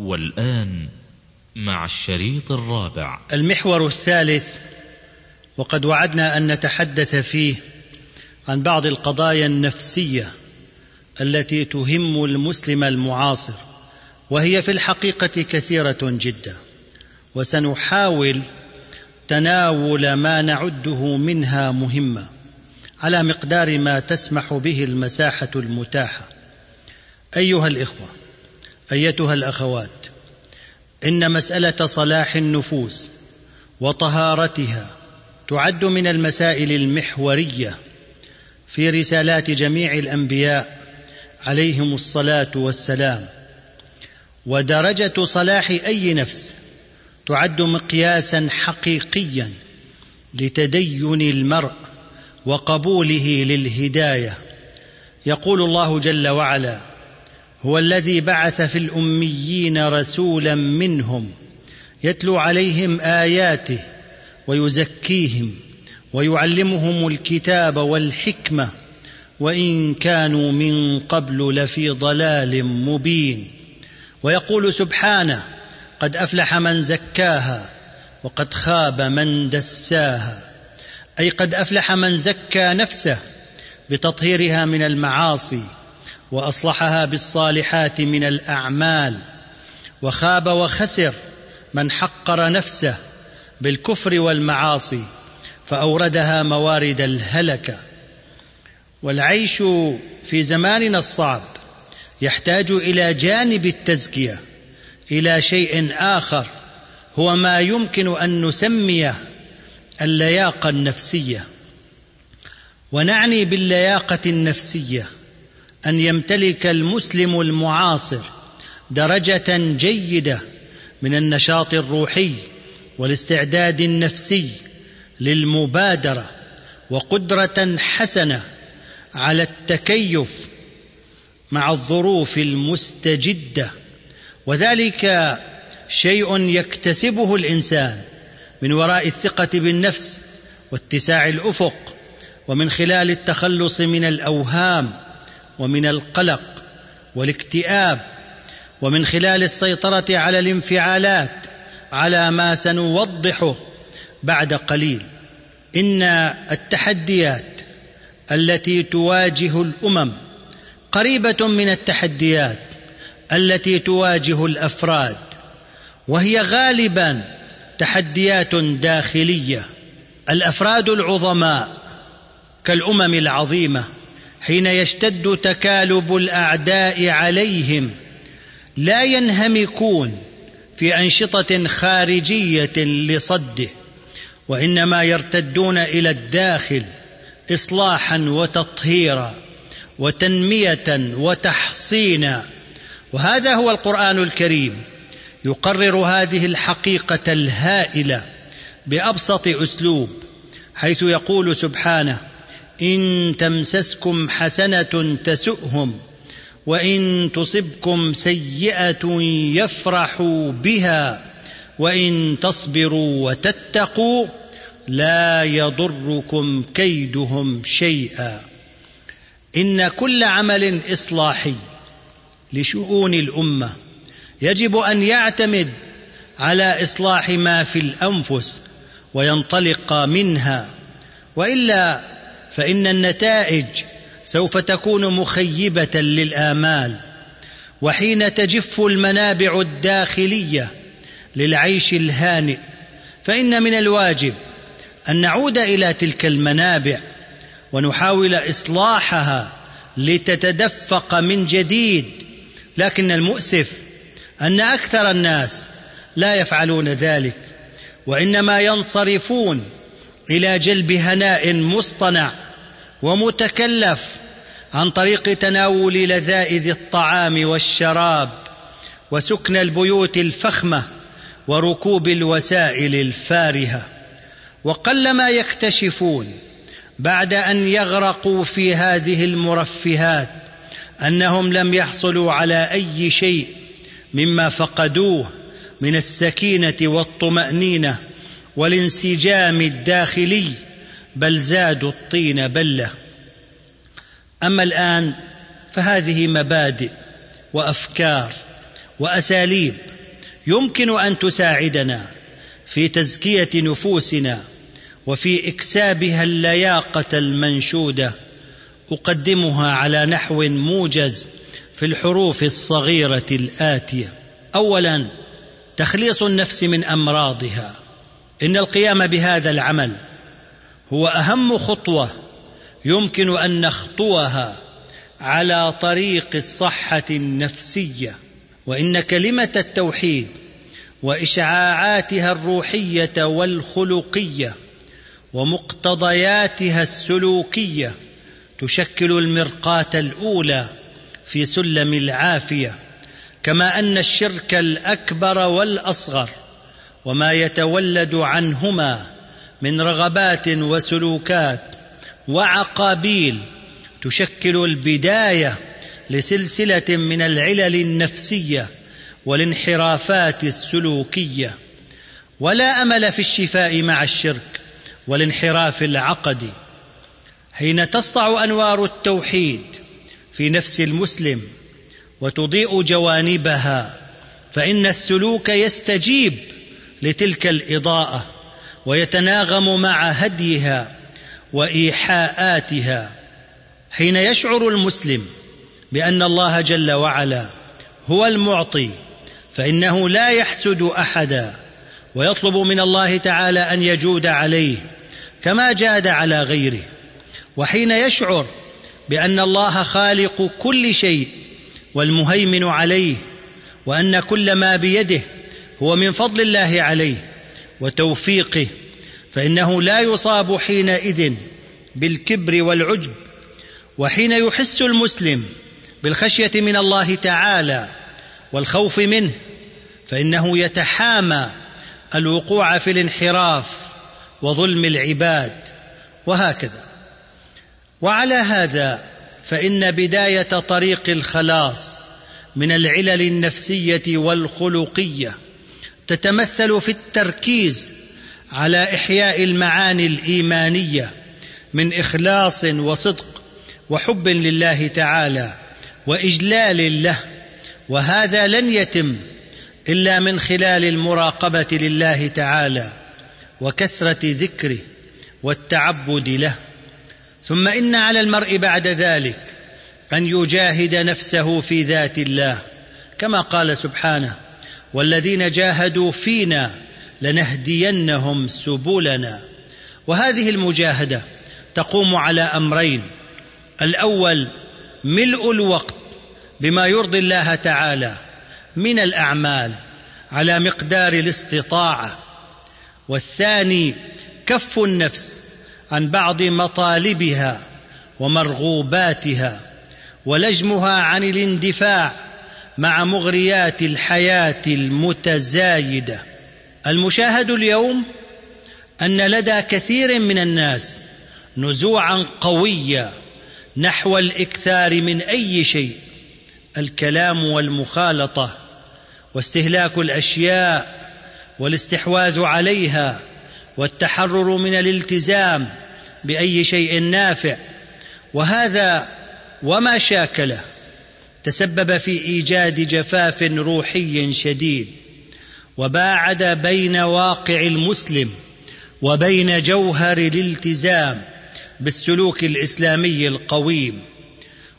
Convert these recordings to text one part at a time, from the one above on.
والآن مع الشريط الرابع. المحور الثالث، وقد وعدنا أن نتحدث فيه عن بعض القضايا النفسية التي تهم المسلم المعاصر، وهي في الحقيقة كثيرة جدا، وسنحاول تناول ما نعده منها مهمة على مقدار ما تسمح به المساحة المتاحة. أيها الإخوة، أيتها الأخوات، إن مسألة صلاح النفوس وطهارتها تعد من المسائل المحورية في رسالات جميع الأنبياء عليهم الصلاة والسلام. ودرجة صلاح أي نفس تعد مقياسا حقيقيا لتدين المرء وقبوله للهداية. يقول الله جل وعلا: هو الذي بعث في الأميين رسولا منهم يتلو عليهم آياته ويزكيهم ويعلمهم الكتاب والحكمة وإن كانوا من قبل لفي ضلال مبين. ويقول سبحانه: قد أفلح من زكاها وقد خاب من دساها. أي قد أفلح من زكى نفسه بتطهيرها من المعاصي وأصلحها بالصالحات من الأعمال، وخاب وخسر من حقر نفسه بالكفر والمعاصي فأوردها موارد الهلكة. والعيش في زماننا الصعب يحتاج إلى جانب التزكية، إلى شيء آخر هو ما يمكن أن نسميه اللياقة النفسية. ونعني باللياقة النفسية أن يمتلك المسلم المعاصر درجة جيدة من النشاط الروحي والاستعداد النفسي للمبادرة، وقدرة حسنة على التكيف مع الظروف المستجدة. وذلك شيء يكتسبه الإنسان من وراء الثقة بالنفس واتساع الأفق، ومن خلال التخلص من الأوهام ومن القلق والاكتئاب، ومن خلال السيطرة على الانفعالات على ما سنوضحه بعد قليل. إن التحديات التي تواجه الأمم قريبة من التحديات التي تواجه الأفراد، وهي غالبا تحديات داخلية. الأفراد العظماء كالأمم العظيمة حين يشتد تكالب الأعداء عليهم لا ينهمكون في أنشطة خارجية لصده، وإنما يرتدون إلى الداخل إصلاحا وتطهيرا وتنمية وتحصينا. وهذا هو القرآن الكريم يقرر هذه الحقيقة الهائلة بأبسط أسلوب، حيث يقول سبحانه: إن تمسسكم حسنة تسؤهم وإن تصبكم سيئة يفرحوا بها وإن تصبروا وتتقوا لا يضركم كيدهم شيئا. إن كل عمل إصلاحي لشؤون الأمة يجب أن يعتمد على إصلاح ما في الأنفس وينطلق منها، وإلا فإن النتائج سوف تكون مخيبة للآمال. وحين تجف المنابع الداخلية للعيش الهانئ فإن من الواجب أن نعود إلى تلك المنابع ونحاول إصلاحها لتتدفق من جديد. لكن المؤسف أن أكثر الناس لا يفعلون ذلك، وإنما ينصرفون إلى جلب هناء مصطنع ومتكلف عن طريق تناول لذائذ الطعام والشراب وسكن البيوت الفخمة وركوب الوسائل الفارهة، وقلما يكتشفون بعد أن يغرقوا في هذه المرفهات أنهم لم يحصلوا على أي شيء مما فقدوه من السكينة والطمأنينة والانسجام الداخلي، بل زادوا الطين بلة. أما الآن فهذه مبادئ وأفكار وأساليب يمكن أن تساعدنا في تزكية نفوسنا وفي إكسابها اللياقة المنشودة، أقدمها على نحو موجز في الحروف الصغيرة الآتية. أولا، تخليص النفس من أمراضها. إن القيام بهذا العمل هو أهم خطوة يمكن أن نخطوها على طريق الصحة النفسية، وإن كلمة التوحيد وإشعاعاتها الروحية والخلقية ومقتضياتها السلوكية تشكل المرقاة الأولى في سلم العافية، كما أن الشرك الأكبر والأصغر وما يتولد عنهما من رغبات وسلوكات وعقابيل تشكل البداية لسلسلة من العلل النفسية والانحرافات السلوكية. ولا أمل في الشفاء مع الشرك والانحراف العقدي. حين تسطع أنوار التوحيد في نفس المسلم وتضيء جوانبها، فإن السلوك يستجيب لتلك الإضاءة ويتناغم مع هديها وإيحاءاتها. حين يشعر المسلم بأن الله جل وعلا هو المعطي، فإنه لا يحسد أحدا، ويطلب من الله تعالى أن يجود عليه كما جاد على غيره. وحين يشعر بأن الله خالق كل شيء والمهيمن عليه، وأن كل ما بيده هو من فضل الله عليه وتوفيقه، فإنه لا يصاب حينئذ بالكبر والعجب. وحين يحس المسلم بالخشية من الله تعالى والخوف منه، فإنه يتحامى الوقوع في الانحراف وظلم العباد، وهكذا. وعلى هذا فإن بداية طريق الخلاص من العلل النفسية والخلقية تتمثل في التركيز على إحياء المعاني الإيمانية من إخلاص وصدق وحب لله تعالى وإجلال له، وهذا لن يتم إلا من خلال المراقبة لله تعالى وكثرة ذكره والتعبد له. ثم إن على المرء بعد ذلك أن يجاهد نفسه في ذات الله، كما قال سبحانه: والذين جاهدوا فينا لنهدينهم سبلنا. وهذه المجاهدة تقوم على أمرين: الأول، ملء الوقت بما يرضي الله تعالى من الأعمال على مقدار الاستطاعة، والثاني، كف النفس عن بعض مطالبها ومرغوباتها ولجمها عن الاندفاع مع مغريات الحياة المتزايدة. المشاهد اليوم أن لدى كثير من الناس نزوعا قويا نحو الإكثار من أي شيء: الكلام والمخالطة واستهلاك الأشياء والاستحواذ عليها والتحرر من الالتزام بأي شيء نافع. وهذا وما شاكله تسبب في إيجاد جفاف روحي شديد، وباعد بين واقع المسلم وبين جوهر الالتزام بالسلوك الإسلامي القويم.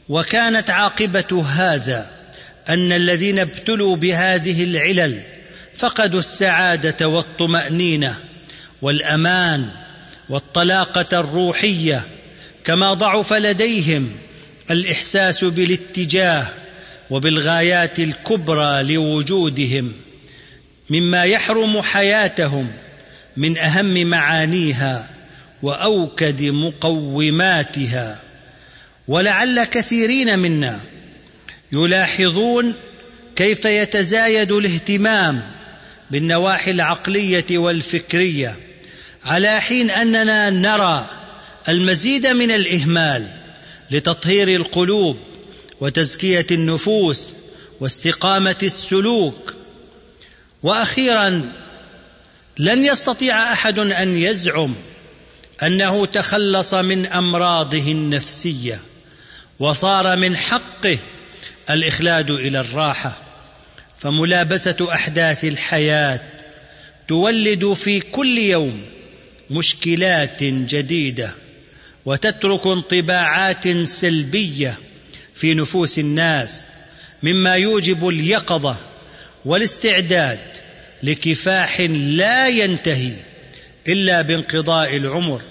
وكانت عاقبة هذا أن الذين ابتلوا بهذه العلل فقدوا السعادة والطمأنينة والأمان والطلاقة الروحية، كما ضعف لديهم الإحساس بالاتجاه وبالغايات الكبرى لوجودهم، مما يحرم حياتهم من أهم معانيها وأوكد مقوماتها. ولعل كثيرين منا يلاحظون كيف يتزايد الاهتمام بالنواحي العقلية والفكرية، على حين أننا نرى المزيد من الإهمال لتطهير القلوب وتزكية النفوس واستقامة السلوك. وأخيرا، لن يستطيع أحد أن يزعم أنه تخلص من أمراضه النفسية، وصار من حقه الإخلاد إلى الراحة، فملابسة أحداث الحياة تولد في كل يوم مشكلات جديدة وتترك انطباعات سلبية في نفوس الناس، مما يوجب اليقظة والاستعداد لكفاح لا ينتهي إلا بانقضاء العمر،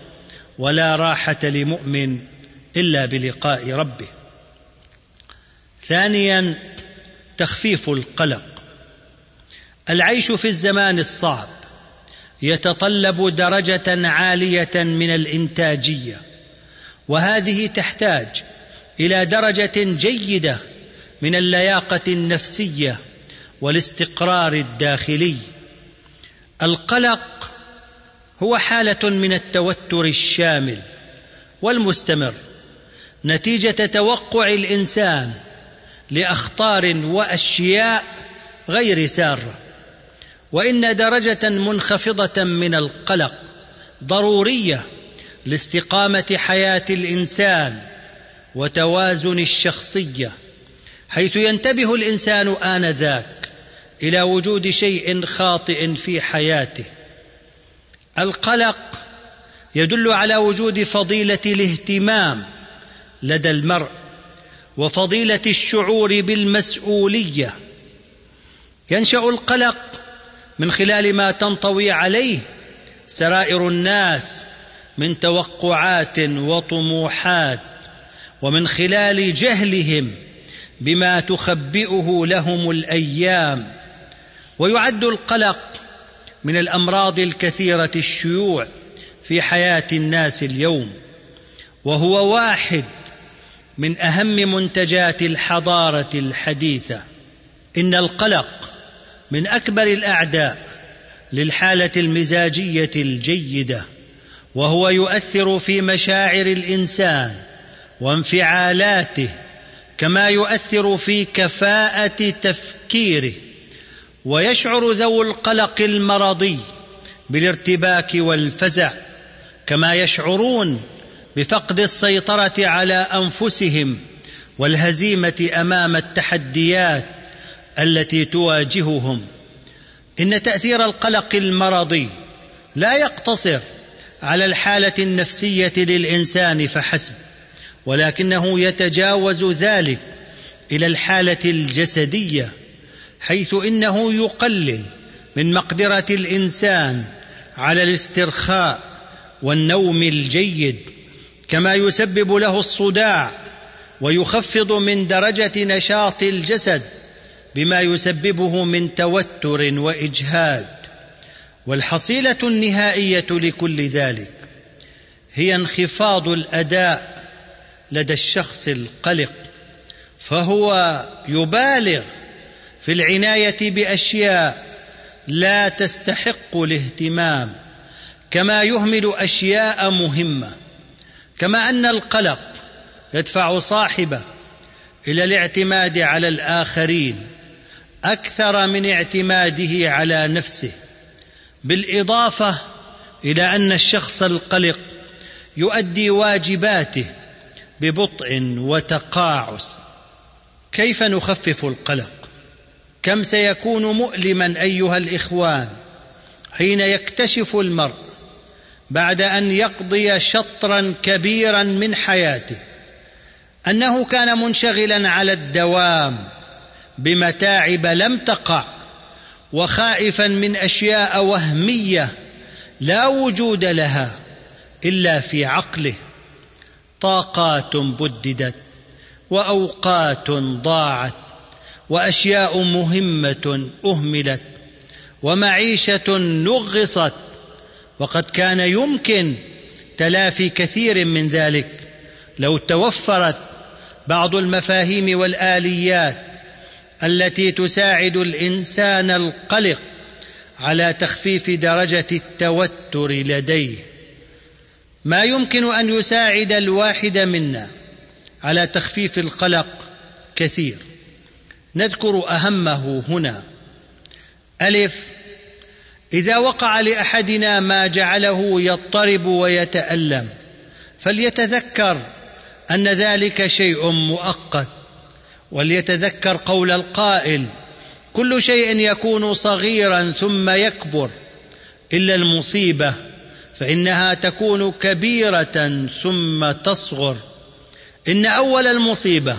ولا راحة لمؤمن إلا بلقاء ربه. ثانيا، تخفيف القلق. العيش في الزمان الصعب يتطلب درجة عالية من الإنتاجية، وهذه تحتاج إلى درجة جيدة من اللياقة النفسية والاستقرار الداخلي. القلق هو حالة من التوتر الشامل والمستمر نتيجة توقع الإنسان لأخطار وأشياء غير سارة، وإن درجة منخفضة من القلق ضرورية لاستقامة حياة الإنسان وتوازن الشخصية، حيث ينتبه الإنسان آنذاك إلى وجود شيء خاطئ في حياته. القلق يدل على وجود فضيلة الاهتمام لدى المرء وفضيلة الشعور بالمسؤولية. ينشأ القلق من خلال ما تنطوي عليه سرائر الناس من توقعات وطموحات، ومن خلال جهلهم بما تخبئه لهم الأيام. ويعد القلق من الأمراض الكثيرة الشيوع في حياة الناس اليوم، وهو واحد من أهم منتجات الحضارة الحديثة. إن القلق من أكبر الأعداء للحالة المزاجية الجيدة، وهو يؤثر في مشاعر الإنسان وانفعالاته، كما يؤثر في كفاءة تفكيره. ويشعر ذوي القلق المرضي بالارتباك والفزع، كما يشعرون بفقد السيطرة على أنفسهم والهزيمة أمام التحديات التي تواجههم. إن تأثير القلق المرضي لا يقتصر على الحالة النفسية للإنسان فحسب، ولكنه يتجاوز ذلك إلى الحالة الجسدية، حيث إنه يقلل من مقدرة الإنسان على الاسترخاء والنوم الجيد، كما يسبب له الصداع ويخفض من درجة نشاط الجسد بما يسببه من توتر وإجهاد. والحصيلة النهائية لكل ذلك هي انخفاض الأداء لدى الشخص القلق، فهو يبالغ في العناية بأشياء لا تستحق الاهتمام، كما يهمل أشياء مهمة. كما أن القلق يدفع صاحبه إلى الاعتماد على الآخرين أكثر من اعتماده على نفسه، بالإضافة إلى أن الشخص القلق يؤدي واجباته ببطء وتقاعس. كيف نخفف القلق؟ كم سيكون مؤلما أيها الإخوان حين يكتشف المرء بعد أن يقضي شطرا كبيرا من حياته أنه كان منشغلا على الدوام بمتاعب لم تقع، وخائفا من أشياء وهمية لا وجود لها إلا في عقله. طاقات بددت وأوقات ضاعت وأشياء مهمة أهملت ومعيشة نغصت، وقد كان يمكن تلافي كثير من ذلك لو توفرت بعض المفاهيم والآليات التي تساعد الإنسان القلق على تخفيف درجة التوتر لديه. ما يمكن أن يساعد الواحد منا على تخفيف القلق كثير، نذكر أهمه هنا. ألف، إذا وقع لأحدنا ما جعله يضطرب ويتألم فليتذكر أن ذلك شيء مؤقت، وليتذكر قول القائل: كل شيء يكون صغيرا ثم يكبر إلا المصيبة، فإنها تكون كبيرة ثم تصغر. إن أول المصيبة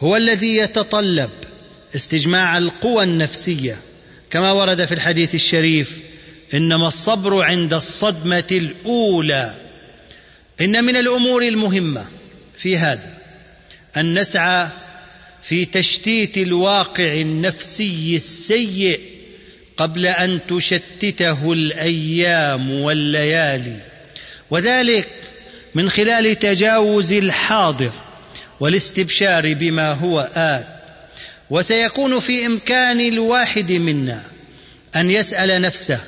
هو الذي يتطلب استجماع القوى النفسية، كما ورد في الحديث الشريف: إنما الصبر عند الصدمة الأولى. إن من الأمور المهمة في هذا أن نسعى في تشتيت الواقع النفسي السيء قبل أن تشتته الأيام والليالي، وذلك من خلال تجاوز الحاضر والاستبشار بما هو آت. وسيكون في إمكان الواحد منا أن يسأل نفسه: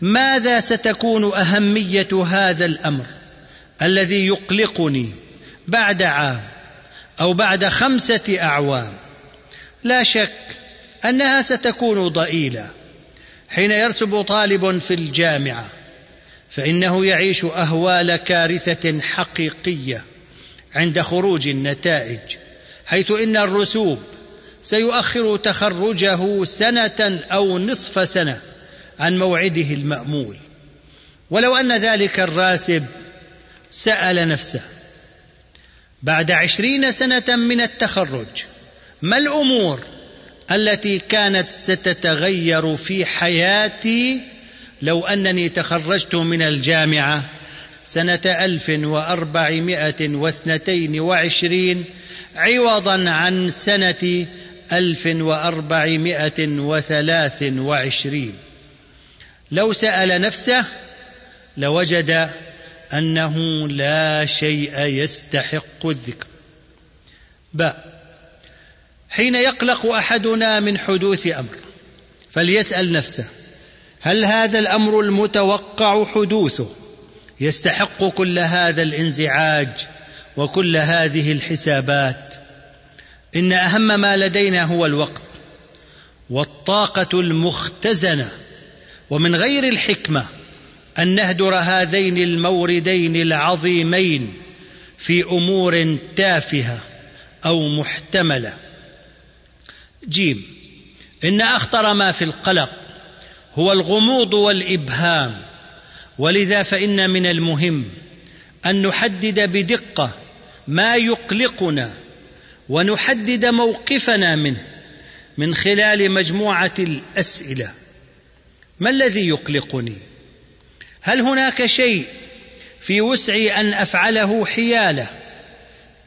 ماذا ستكون أهمية هذا الأمر الذي يقلقني بعد عام أو بعد 5 أعوام؟ لا شك أنها ستكون ضئيلة. حين يرسب طالب في الجامعة فإنه يعيش أهوال كارثة حقيقية عند خروج النتائج، حيث إن الرسوب سيؤخر تخرجه 1 سنة أو 1/2 سنة عن موعده المأمول. ولو أن ذلك الراسب سأل نفسه: بعد 20 سنة من التخرج، ما الأمور التي كانت ستتغير في حياتي لو أنني تخرجت من الجامعة سنة 1422 عوضا عن سنة 1423؟ لو سأل نفسه لوجد أنه لا شيء يستحق الذكر. حين يقلق أحدنا من حدوث أمر فليسأل نفسه: هل هذا الأمر المتوقع حدوثه يستحق كل هذا الانزعاج وكل هذه الحسابات؟ إن أهم ما لدينا هو الوقت والطاقة المختزنة، ومن غير الحكمة أن نهدر هذين الموردين العظيمين في أمور تافهة أو محتملة. إن أخطر ما في القلق هو الغموض والإبهام، ولذا فإن من المهم أن نحدد بدقة ما يقلقنا ونحدد موقفنا منه من خلال مجموعة الأسئلة: ما الذي يقلقني؟ هل هناك شيء في وسعي أن أفعله حياله؟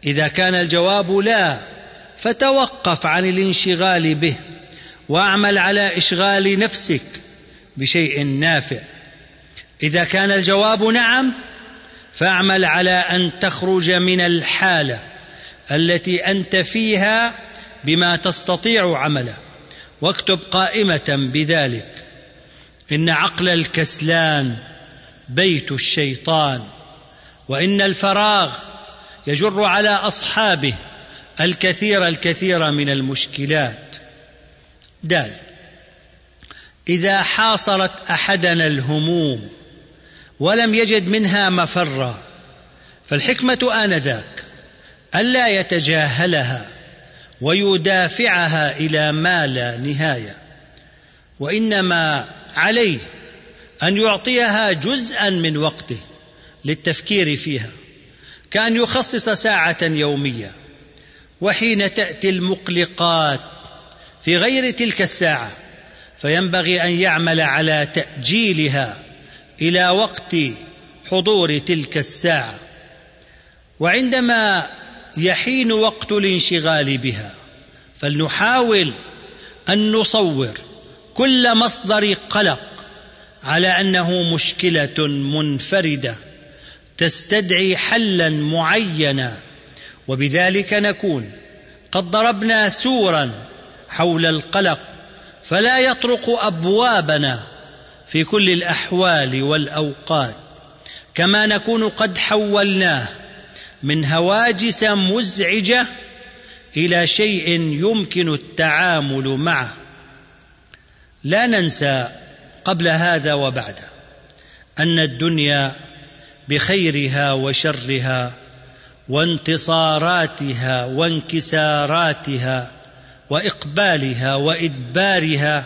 إذا كان الجواب لا، فتوقف عن الانشغال به واعمل على إشغال نفسك بشيء نافع. إذا كان الجواب نعم، فاعمل على أن تخرج من الحالة التي أنت فيها بما تستطيع عمله، واكتب قائمة بذلك. إن عقل الكسلان بيت الشيطان، وإن الفراغ يجر على أصحابه الكثير من المشكلات. إذا حاصرت أحدنا الهموم ولم يجد منها مفرا، فالحكمة آنذاك ألا يتجاهلها ويدافعها إلى ما لا نهاية، وإنما عليه أن يعطيها جزءا من وقته للتفكير فيها، كأن يخصص ساعة يومية. وحين تأتي المقلقات في غير تلك الساعة فينبغي أن يعمل على تأجيلها إلى وقت حضور تلك الساعة. وعندما يحين وقت الانشغال بها فلنحاول أن نصور كل مصدر قلق على أنه مشكلة منفردة تستدعي حلا معينا، وبذلك نكون قد ضربنا سورا حول القلق، فلا يطرق أبوابنا في كل الأحوال والأوقات، كما نكون قد حولناه من هواجس مزعجة إلى شيء يمكن التعامل معه. لا ننسى قبل هذا وبعده أن الدنيا بخيرها وشرها وانتصاراتها وانكساراتها وإقبالها وإدبارها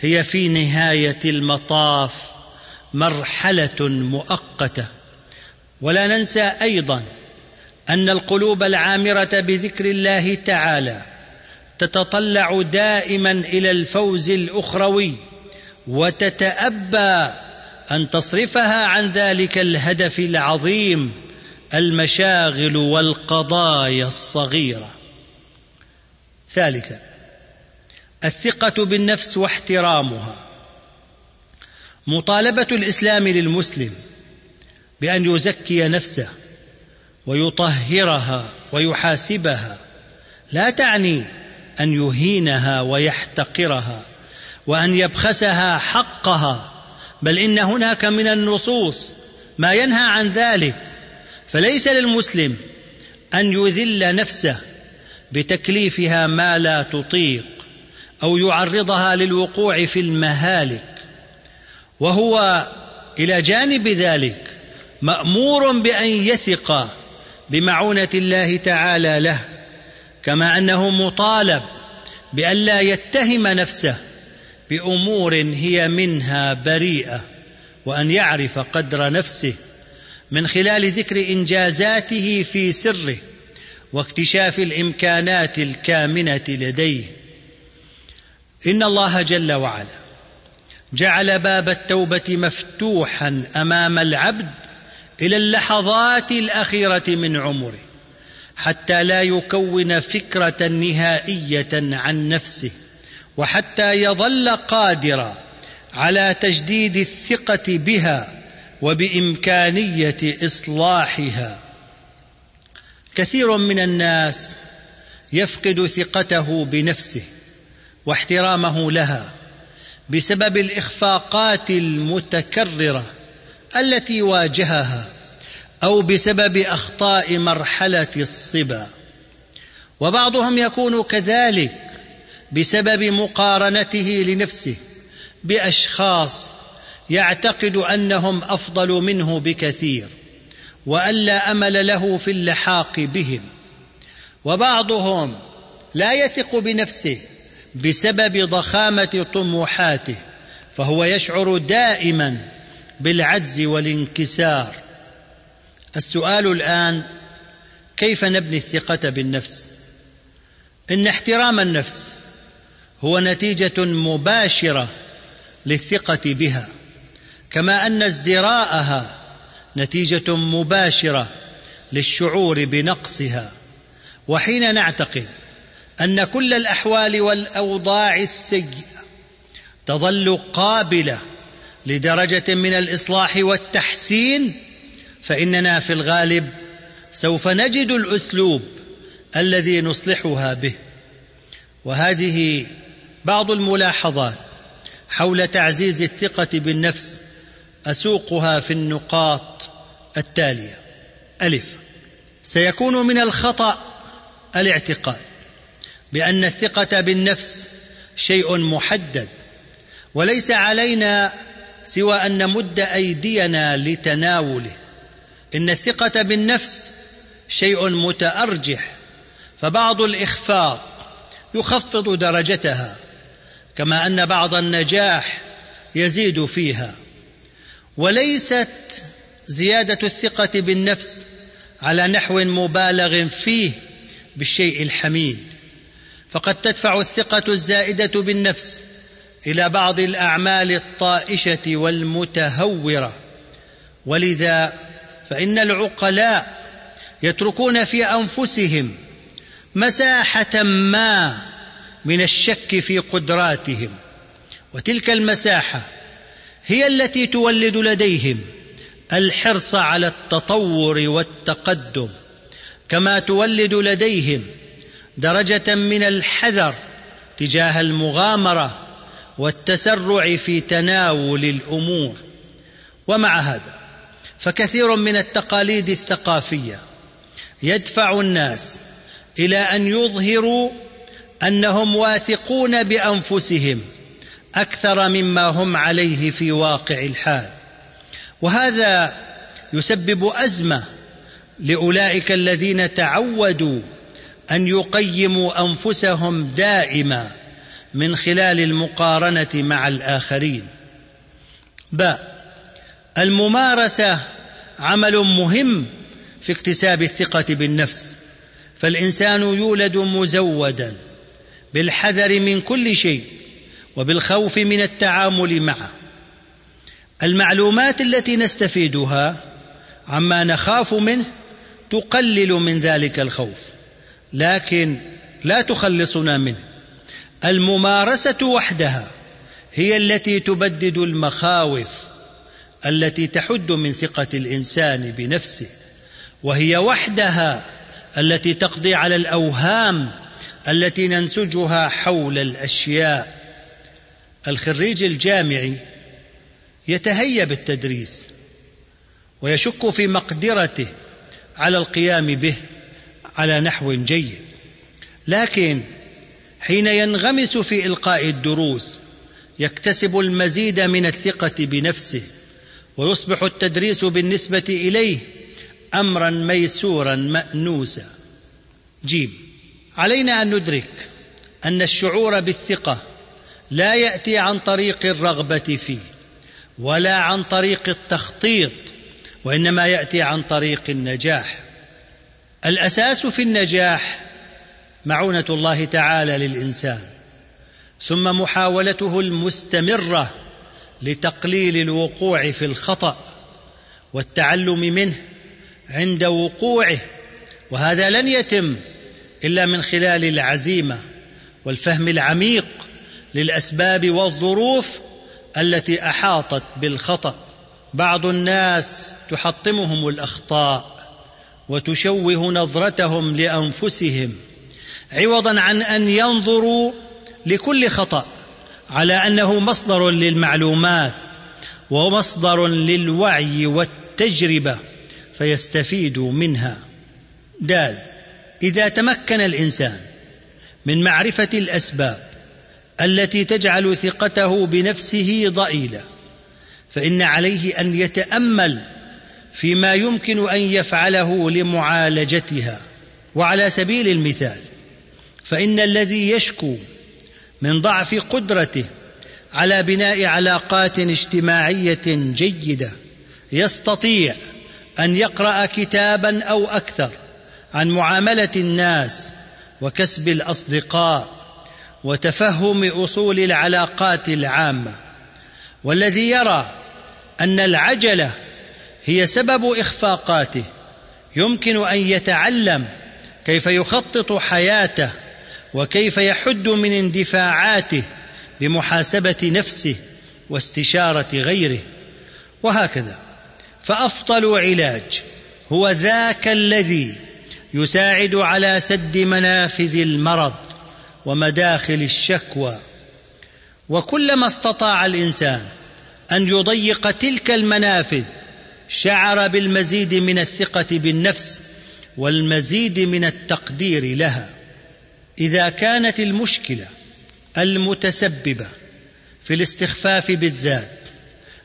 هي في نهاية المطاف مرحلة مؤقتة. ولا ننسى أيضا أن القلوب العامرة بذكر الله تعالى تتطلع دائما إلى الفوز الأخروي، وتتأبى أن تصرفها عن ذلك الهدف العظيم، المشاغل والقضايا الصغيرة. ثالثا، الثقة بالنفس واحترامها. مطالبة الإسلام للمسلم بأن يزكي نفسه ويطهرها ويحاسبها لا تعني أن يهينها ويحتقرها وأن يبخسها حقها، بل إن هناك من النصوص ما ينهى عن ذلك، فليس للمسلم أن يذل نفسه بتكليفها ما لا تطيق أو يعرضها للوقوع في المهالك، وهو إلى جانب ذلك مأمور بأن يثق بمعونة الله تعالى له، كما أنه مطالب بأن لا يتهم نفسه بأمور هي منها بريئة، وأن يعرف قدر نفسه من خلال ذكر إنجازاته في سره واكتشاف الإمكانات الكامنة لديه. إن الله جل وعلا جعل باب التوبة مفتوحا أمام العبد إلى اللحظات الأخيرة من عمره، حتى لا يكون فكرة نهائية عن نفسه، وحتى يظل قادرا على تجديد الثقة بها وبإمكانية إصلاحها. كثير من الناس يفقد ثقته بنفسه واحترامه لها بسبب الإخفاقات المتكررة التي واجهها، أو بسبب أخطاء مرحلة الصبا، وبعضهم يكون كذلك بسبب مقارنته لنفسه بأشخاص يعتقد أنهم أفضل منه بكثير وأن لا أمل له في اللحاق بهم، وبعضهم لا يثق بنفسه بسبب ضخامة طموحاته، فهو يشعر دائما بالعجز والانكسار. السؤال الآن: كيف نبني الثقة بالنفس؟ إن احترام النفس هو نتيجة مباشرة للثقة بها، كما أن ازدراءها نتيجة مباشرة للشعور بنقصها. وحين نعتقد أن كل الأحوال والأوضاع السيئة تظل قابلة لدرجة من الإصلاح والتحسين، فإننا في الغالب سوف نجد الأسلوب الذي نصلحها به. وهذه بعض الملاحظات حول تعزيز الثقة بالنفس أسوقها في النقاط التالية. ألف: سيكون من الخطأ الاعتقاد بأن الثقة بالنفس شيء محدد، وليس علينا سوى أن نمد أيدينا لتناوله. إن الثقة بالنفس شيء متأرجح، فبعض الإخفاق يخفض درجتها، كما أن بعض النجاح يزيد فيها. وليست زيادة الثقة بالنفس على نحو مبالغ فيه بالشيء الحميد، فقد تدفع الثقة الزائدة بالنفس إلى بعض الأعمال الطائشة والمتهورة، ولذا فإن العقلاء يتركون في أنفسهم مساحة ما من الشك في قدراتهم، وتلك المساحة هي التي تولد لديهم الحرص على التطور والتقدم، كما تولد لديهم درجة من الحذر تجاه المغامرة والتسرع في تناول الأمور. ومع هذا فكثير من التقاليد الثقافية يدفع الناس إلى أن يظهروا أنهم واثقون بأنفسهم أكثر مما هم عليه في واقع الحال، وهذا يسبب أزمة لأولئك الذين تعودوا أن يقيموا أنفسهم دائما من خلال المقارنة مع الآخرين. ب. الممارسة عمل مهم في اكتساب الثقة بالنفس، فالإنسان يولد مزودا بالحذر من كل شيء وبالخوف من التعامل معه. المعلومات التي نستفيدها عما نخاف منه تقلل من ذلك الخوف، لكن لا تخلصنا منه. الممارسة وحدها هي التي تبدد المخاوف التي تحد من ثقة الإنسان بنفسه، وهي وحدها التي تقضي على الأوهام التي ننسجها حول الأشياء. الخريج الجامعي يتهيأ بالتدريس ويشك في مقدرته على القيام به على نحو جيد، لكن حين ينغمس في إلقاء الدروس يكتسب المزيد من الثقة بنفسه، ويصبح التدريس بالنسبة إليه أمرا ميسورا مأنوسا. ج. علينا أن ندرك أن الشعور بالثقة لا يأتي عن طريق الرغبة فيه ولا عن طريق التخطيط، وإنما يأتي عن طريق النجاح. الأساس في النجاح معونة الله تعالى للإنسان، ثم محاولته المستمرة لتقليل الوقوع في الخطأ والتعلم منه عند وقوعه، وهذا لن يتم إلا من خلال العزيمة والفهم العميق للأسباب والظروف التي أحاطت بالخطأ. بعض الناس تحطمهم الأخطاء وتشوه نظرتهم لأنفسهم، عوضا عن أن ينظروا لكل خطأ على أنه مصدر للمعلومات ومصدر للوعي والتجربة فيستفيدوا منها. د. إذا تمكن الإنسان من معرفة الأسباب التي تجعل ثقته بنفسه ضئيلة، فإن عليه أن يتأمل فيما يمكن أن يفعله لمعالجتها. وعلى سبيل المثال، فإن الذي يشكو من ضعف قدرته على بناء علاقات اجتماعية جيدة يستطيع أن يقرأ كتابا أو أكثر عن معاملة الناس وكسب الأصدقاء وتفهم أصول العلاقات العامة. والذي يرى أن العجلة هي سبب إخفاقاته يمكن أن يتعلم كيف يخطط حياته وكيف يحد من اندفاعاته بمحاسبة نفسه واستشارة غيره، وهكذا. فأفضل علاج هو ذاك الذي يساعد على سد منافذ المرض ومداخل الشكوى، وكلما استطاع الإنسان أن يضيق تلك المنافذ شعر بالمزيد من الثقة بالنفس والمزيد من التقدير لها. إذا كانت المشكلة المتسببة في الاستخفاف بالذات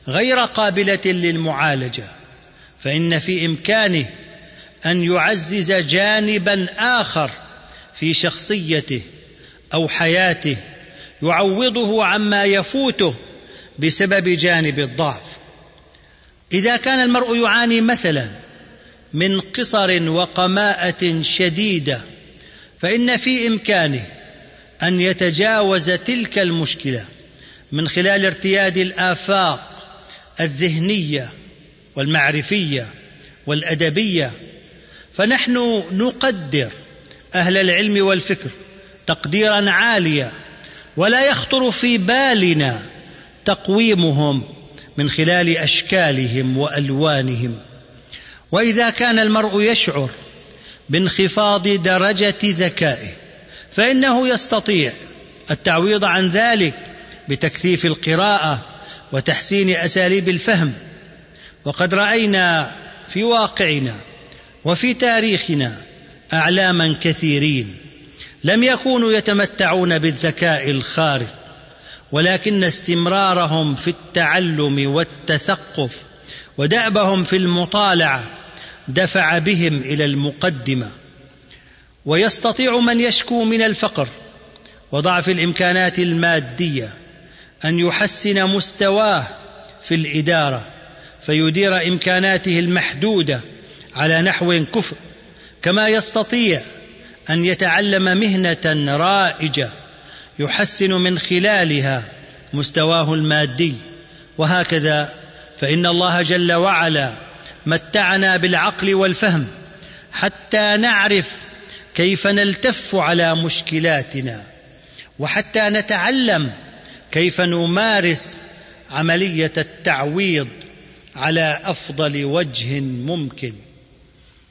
غير قابلة للمعالجة، فإن في إمكانه أن يعزز جانبا آخر في شخصيته أو حياته يعوضه عما يفوته بسبب جانب الضعف. إذا كان المرء يعاني مثلا من قصر وقماءة شديدة، فإن في إمكانه أن يتجاوز تلك المشكلة من خلال ارتياد الآفاق الذهنية والمعرفية والأدبية. فنحن نقدر أهل العلم والفكر تقديرا عاليا، ولا يخطر في بالنا تقويمهم من خلال أشكالهم وألوانهم. وإذا كان المرء يشعر بانخفاض درجة ذكائه، فإنه يستطيع التعويض عن ذلك بتكثيف القراءة وتحسين أساليب الفهم. وقد رأينا في واقعنا وفي تاريخنا أعلاما كثيرين لم يكونوا يتمتعون بالذكاء الخارق، ولكن استمرارهم في التعلم والتثقف ودأبهم في المطالعة دفع بهم إلى المقدمة. ويستطيع من يشكو من الفقر وضعف الإمكانات المادية أن يحسن مستواه في الإدارة فيدير إمكاناته المحدودة على نحو كفء، كما يستطيع أن يتعلم مهنة رائجة يحسن من خلالها مستواه المادي. وهكذا فإن الله جل وعلا متعنا بالعقل والفهم حتى نعرف كيف نلتف على مشكلاتنا، وحتى نتعلم كيف نمارس عملية التعويض على أفضل وجه ممكن.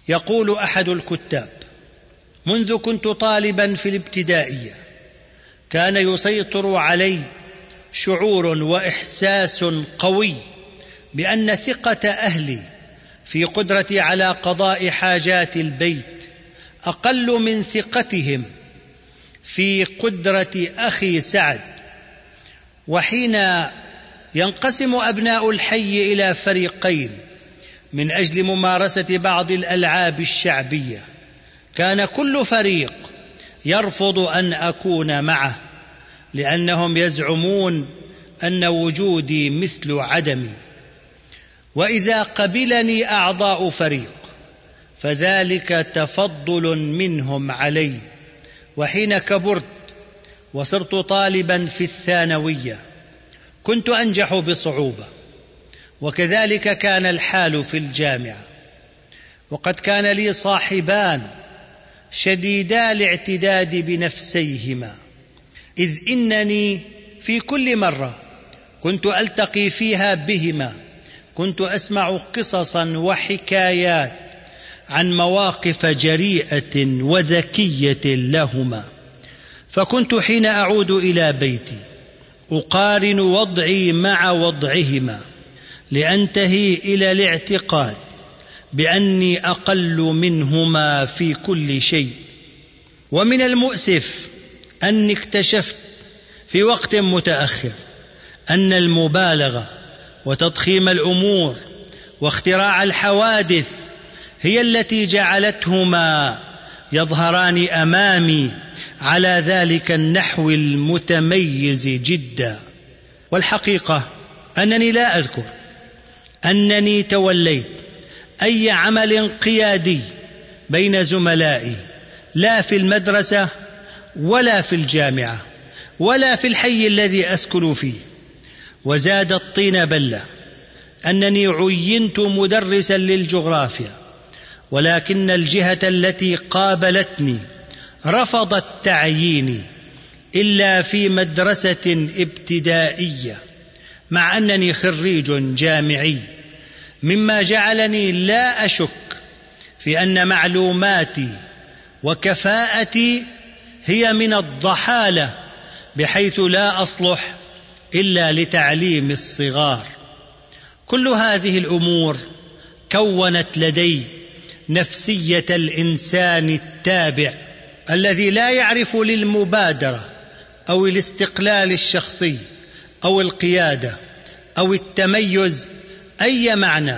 يقول أحد الكتاب: منذ كنت طالبا في الابتدائية كان يسيطر علي شعور وإحساس قوي بأن ثقة أهلي في قدرتي على قضاء حاجات البيت أقل من ثقتهم في قدرة أخي سعد. وحين ينقسم أبناء الحي إلى فريقين من أجل ممارسة بعض الألعاب الشعبية، كان كل فريق يرفض أن أكون معه لأنهم يزعمون أن وجودي مثل عدمي، وإذا قبلني أعضاء فريق فذلك تفضل منهم علي. وحين كبرت وصرت طالبا في الثانوية كنت أنجح بصعوبة، وكذلك كان الحال في الجامعة. وقد كان لي صاحبان شديدا الاعتداد بنفسيهما، إذ إنني في كل مرة كنت ألتقي فيها بهما كنت أسمع قصصا وحكايات عن مواقف جريئة وذكية لهما، فكنت حين أعود إلى بيتي أقارن وضعي مع وضعهما لأنتهي إلى الاعتقاد بأني أقل منهما في كل شيء. ومن المؤسف أني اكتشفت في وقت متأخر أن المبالغة وتضخيم الأمور واختراع الحوادث هي التي جعلتهما يظهران أمامي على ذلك النحو المتميز جدا. والحقيقة أنني لا أذكر أنني توليت أي عمل قيادي بين زملائي، لا في المدرسة ولا في الجامعة ولا في الحي الذي أسكن فيه. وزاد الطين بلة أنني عينت مدرسا للجغرافيا، ولكن الجهة التي قابلتني رفضت تعييني إلا في مدرسة ابتدائية، مع أنني خريج جامعي، مما جعلني لا أشك في أن معلوماتي وكفاءتي هي من الضحالة بحيث لا أصلح إلا لتعليم الصغار. كل هذه الأمور كونت لدي نفسية الإنسان التابع الذي لا يعرف للمبادرة أو الاستقلال الشخصي أو القيادة أو التميز أي معنى،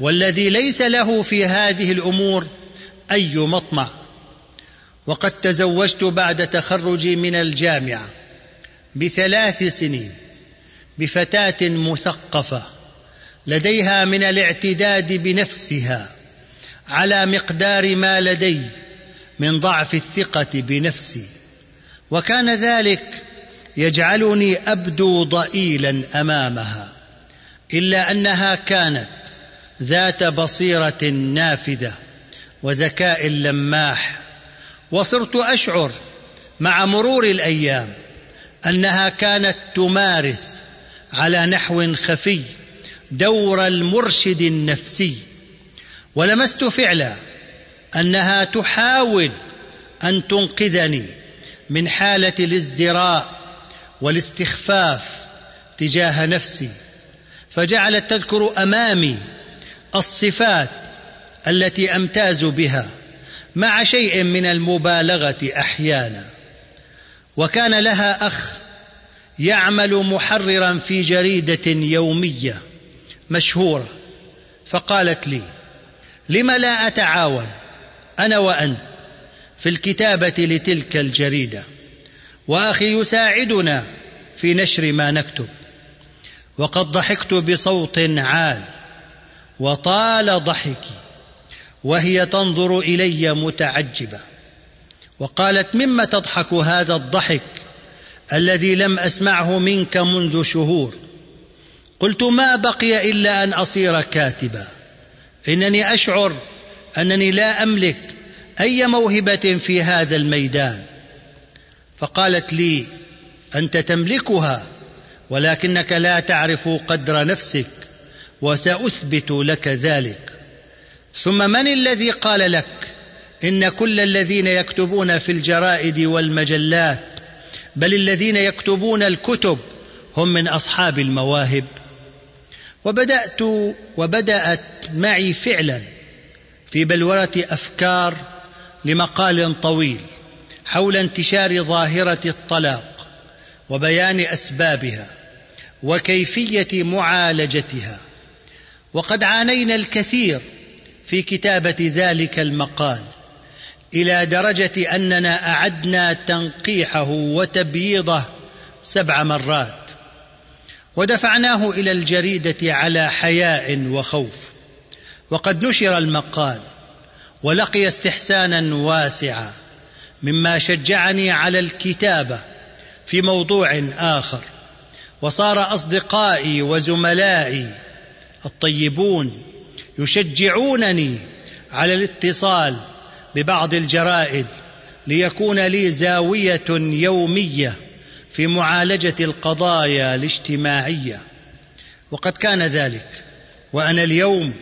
والذي ليس له في هذه الأمور أي مطمع. وقد تزوجت بعد تخرجي من الجامعة ب3 سنين بفتاة مثقفة لديها من الاعتداد بنفسها على مقدار ما لدي من ضعف الثقة بنفسي، وكان ذلك يجعلني أبدو ضئيلا أمامها، إلا أنها كانت ذات بصيرة نافذة وذكاء لماح. وصرت أشعر مع مرور الأيام أنها كانت تمارس على نحو خفي دور المرشد النفسي، ولمست فعلا أنها تحاول أن تنقذني من حالة الازدراء والاستخفاف تجاه نفسي، فجعلت تذكر أمامي الصفات التي أمتاز بها مع شيء من المبالغة أحيانا. وكان لها أخ يعمل محررا في جريدة يومية مشهورة، فقالت لي: لم لا أتعاون أنا وأنت في الكتابة لتلك الجريدة، وأخي يساعدنا في نشر ما نكتب. وقد ضحكت بصوت عال وطال ضحكي وهي تنظر إلي متعجبة، وقالت: مما تضحك هذا الضحك الذي لم أسمعه منك منذ شهور؟ قلت: ما بقي إلا أن أصير كاتبا، إنني أشعر أنني لا أملك أي موهبة في هذا الميدان. فقالت لي: أنت تملكها، ولكنك لا تعرف قدر نفسك، وسأثبت لك ذلك. ثم من الذي قال لك إن كل الذين يكتبون في الجرائد والمجلات، بل الذين يكتبون الكتب، هم من أصحاب المواهب؟ وبدأت معي فعلا في بلورة أفكار لمقال طويل حول انتشار ظاهرة الطلاق وبيان أسبابها وكيفية معالجتها. وقد عانينا الكثير في كتابة ذلك المقال، إلى درجة أننا أعدنا تنقيحه وتبييضه 7 مرات، ودفعناه إلى الجريدة على حياء وخوف. وقد نشر المقال ولقي استحسانا واسعا، مما شجعني على الكتابة في موضوع آخر. وصار أصدقائي وزملائي الطيبون يشجعونني على الاتصال ببعض الجرائد ليكون لي زاوية يومية في معالجة القضايا الاجتماعية. وقد كان ذلك، وأنا اليوم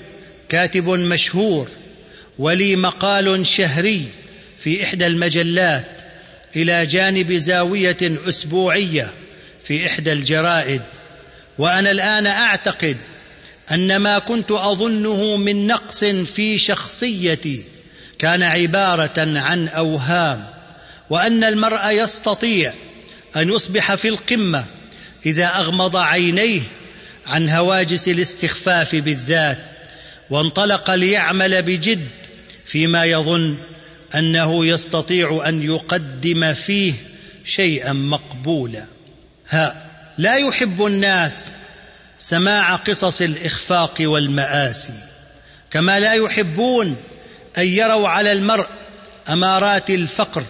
كاتب مشهور، ولي مقال شهري في إحدى المجلات، إلى جانب زاوية أسبوعية في إحدى الجرائد. وأنا الآن أعتقد أن ما كنت أظنه من نقص في شخصيتي كان عبارة عن أوهام، وأن المرء يستطيع أن يصبح في القمة إذا أغمض عينيه عن هواجس الاستخفاف بالذات، وانطلق ليعمل بجد فيما يظن أنه يستطيع أن يقدم فيه شيئا مقبولا. لا يحب الناس سماع قصص الإخفاق والمآسي، كما لا يحبون أن يروا على المرء أمارات الفقر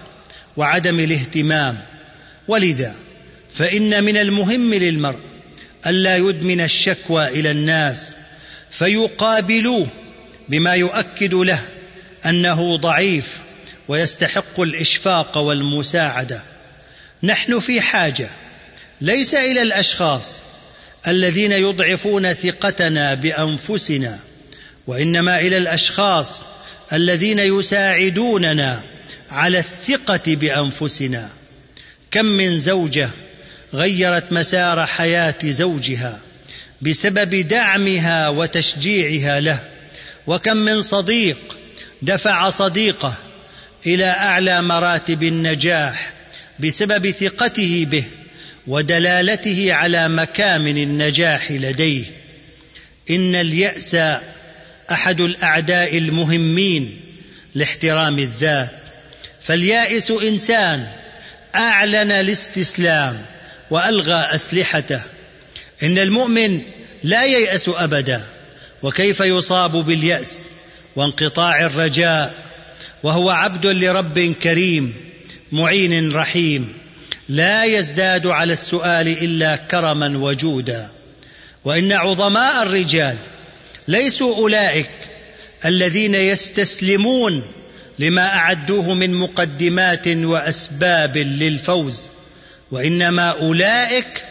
وعدم الاهتمام. ولذا فإن من المهم للمرء ألا يدمن الشكوى إلى الناس فيقابلوه بما يؤكد له أنه ضعيف ويستحق الإشفاق والمساعدة. نحن في حاجة ليس إلى الأشخاص الذين يضعفون ثقتنا بأنفسنا، وإنما إلى الأشخاص الذين يساعدوننا على الثقة بأنفسنا. كم من زوجة غيرت مسار حياة زوجها بسبب دعمها وتشجيعها له، وكم من صديق دفع صديقه إلى أعلى مراتب النجاح بسبب ثقته به ودلالته على مكامن النجاح لديه. إن اليأس أحد الأعداء المهمين لاحترام الذات، فاليائس إنسان أعلن الاستسلام وألغى أسلحته. إن المؤمن لا ييأس أبدا، وكيف يصاب باليأس وانقطاع الرجاء وهو عبد لرب كريم معين رحيم، لا يزداد على السؤال إلا كرما وجودا. وإن عظماء الرجال ليسوا أولئك الذين يستسلمون لما أعدوه من مقدمات وأسباب للفوز، وإنما أولئك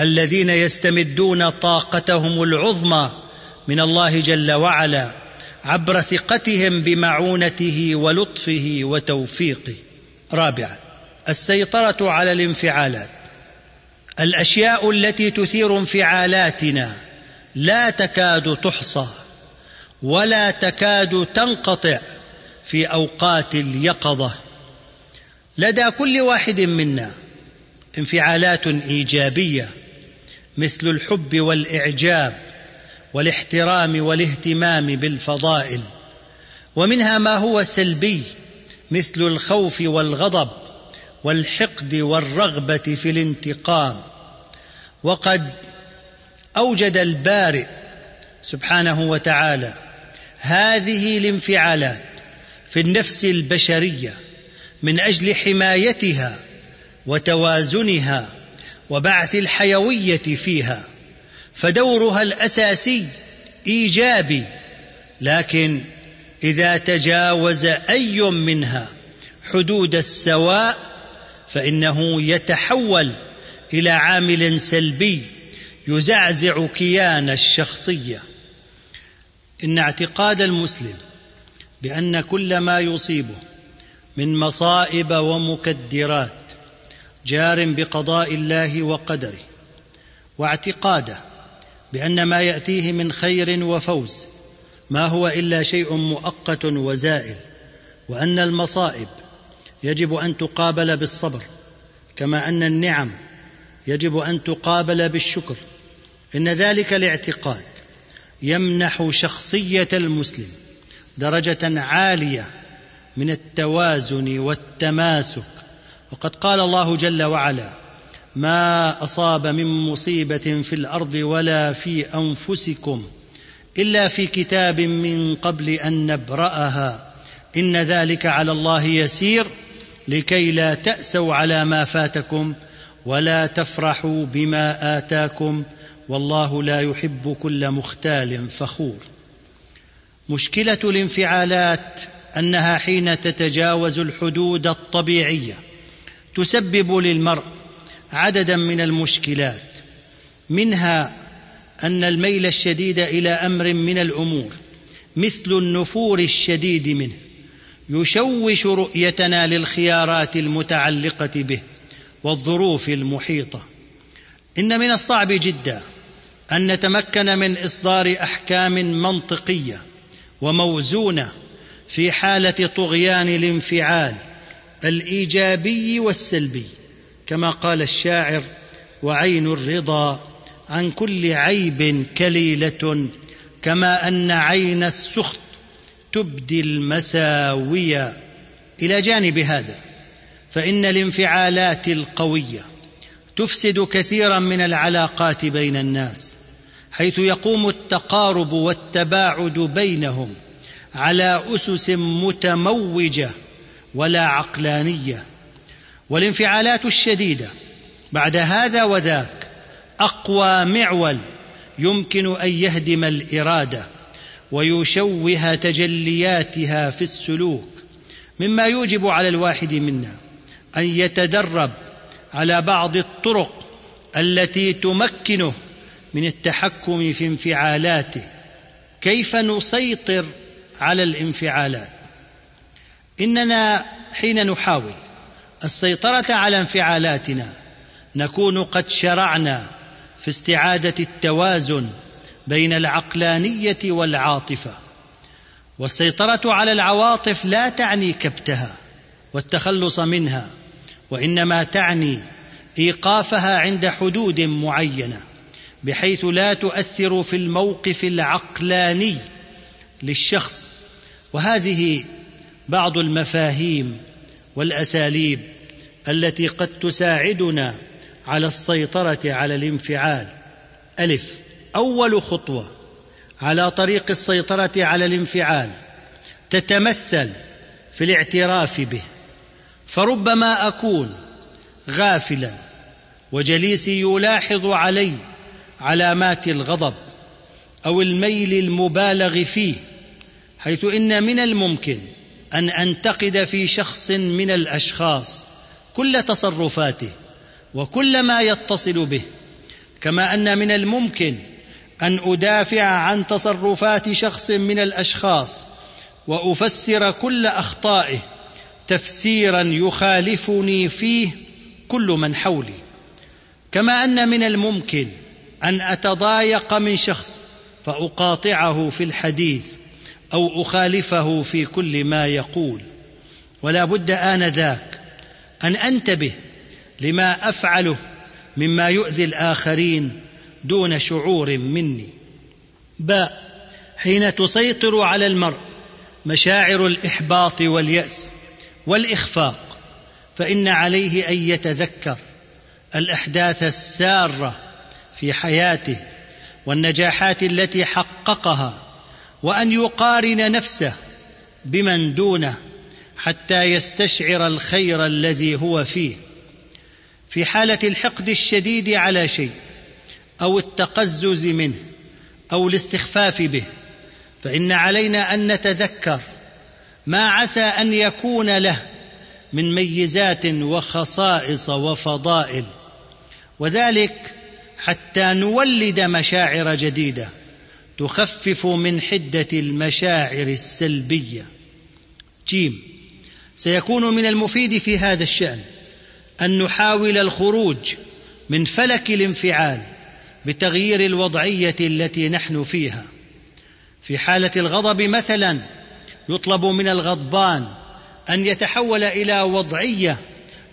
الذين يستمدون طاقتهم العظمى من الله جل وعلا عبر ثقتهم بمعونته ولطفه وتوفيقه. 4. السيطرة على الانفعالات. الأشياء التي تثير انفعالاتنا لا تكاد تحصى ولا تكاد تنقطع في أوقات اليقظة. لدى كل واحد منا انفعالات إيجابية مثل الحب والإعجاب والاحترام والاهتمام بالفضائل، ومنها ما هو سلبي مثل الخوف والغضب والحقد والرغبة في الانتقام. وقد أوجد البارئ سبحانه وتعالى هذه الانفعالات في النفس البشرية من أجل حمايتها وتوازنها وبعث الحيوية فيها، فدورها الأساسي إيجابي، لكن إذا تجاوز أي منها حدود السواء فإنه يتحول إلى عامل سلبي يزعزع كيان الشخصية. إن اعتقاد المسلم بأن كل ما يصيبه من مصائب ومكدرات جار بقضاء الله وقدره، واعتقاده بأن ما يأتيه من خير وفوز ما هو إلا شيء مؤقت وزائل، وأن المصائب يجب أن تقابل بالصبر كما أن النعم يجب أن تقابل بالشكر، إن ذلك الاعتقاد يمنح شخصية المسلم درجة عالية من التوازن والتماسك. وقد قال الله جل وعلا: ما أصاب من مصيبة في الأرض ولا في أنفسكم إلا في كتاب من قبل أن نبرأها إن ذلك على الله يسير لكي لا تأسوا على ما فاتكم ولا تفرحوا بما آتاكم والله لا يحب كل مختال فخور. مشكلة الانفعالات أنها حين تتجاوز الحدود الطبيعية تسبب للمرء عددا من المشكلات، منها أن الميل الشديد إلى أمر من الأمور مثل النفور الشديد منه يشوش رؤيتنا للخيارات المتعلقة به والظروف المحيطة. إن من الصعب جدا أن نتمكن من إصدار أحكام منطقية وموزونة في حالة طغيان الانفعال الإيجابي والسلبي، كما قال الشاعر: وعين الرضا عن كل عيب كليلة كما أن عين السخط تبدي المساوية. إلى جانب هذا فإن الانفعالات القوية تفسد كثيرا من العلاقات بين الناس، حيث يقوم التقارب والتباعد بينهم على أسس متموجة ولا عقلانية. والانفعالات الشديدة بعد هذا وذاك أقوى معول يمكن أن يهدم الإرادة ويشوه تجلياتها في السلوك، مما يوجب على الواحد منا أن يتدرب على بعض الطرق التي تمكنه من التحكم في انفعالاته. كيف نسيطر على الانفعالات؟ إننا حين نحاول السيطرة على انفعالاتنا نكون قد شرعنا في استعادة التوازن بين العقلانية والعاطفة. والسيطرة على العواطف لا تعني كبتها والتخلص منها، وإنما تعني إيقافها عند حدود معينة بحيث لا تؤثر في الموقف العقلاني للشخص. وهذه بعض المفاهيم والأساليب التي قد تساعدنا على السيطرة على الانفعال. ألف، أول خطوة على طريق السيطرة على الانفعال تتمثل في الاعتراف به، فربما أكون غافلا وجليسي يلاحظ علي علامات الغضب أو الميل المبالغ فيه، حيث إن من الممكن أن أنتقد في شخص من الأشخاص كل تصرفاته وكل ما يتصل به، كما أن من الممكن أن أدافع عن تصرفات شخص من الأشخاص وأفسر كل أخطائه تفسيرا يخالفني فيه كل من حولي، كما أن من الممكن أن أتضايق من شخص فأقاطعه في الحديث أو أخالفه في كل ما يقول. ولا بد آنذاك أن أنتبه لما أفعله مما يؤذي الآخرين دون شعور مني. باء، حين تسيطر على المرء مشاعر الإحباط واليأس والإخفاق، فإن عليه أن يتذكر الأحداث السارة في حياته والنجاحات التي حققها، وأن يقارن نفسه بمن دونه حتى يستشعر الخير الذي هو فيه. في حالة الحقد الشديد على شيء أو التقزز منه أو الاستخفاف به، فإن علينا أن نتذكر ما عسى أن يكون له من ميزات وخصائص وفضائل، وذلك حتى نولد مشاعر جديدة تخفف من حدة المشاعر السلبية. جيم، سيكون من المفيد في هذا الشأن أن نحاول الخروج من فلك الانفعال بتغيير الوضعية التي نحن فيها. في حالة الغضب مثلا يطلب من الغضبان أن يتحول إلى وضعية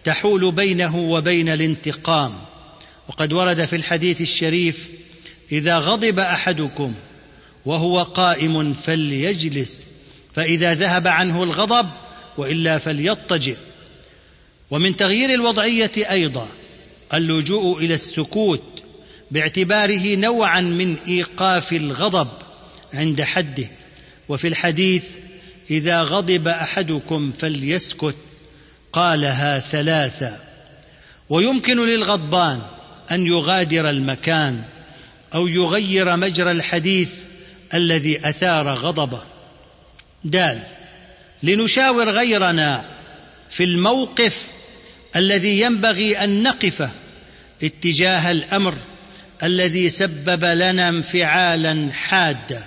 تحول بينه وبين الانتقام، وقد ورد في الحديث الشريف: إذا غضب أحدكم وهو قائم فليجلس، فإذا ذهب عنه الغضب وإلا فليضطجع. ومن تغيير الوضعية أيضا اللجوء إلى السكوت باعتباره نوعا من إيقاف الغضب عند حده، وفي الحديث: إذا غضب أحدكم فليسكت، قالها ثلاثا. ويمكن للغضبان أن يغادر المكان أو يغير مجرى الحديث الذي أثار غضبه. دال، لنشاور غيرنا في الموقف الذي ينبغي أن نقفه اتجاه الأمر الذي سبب لنا انفعالا حادا،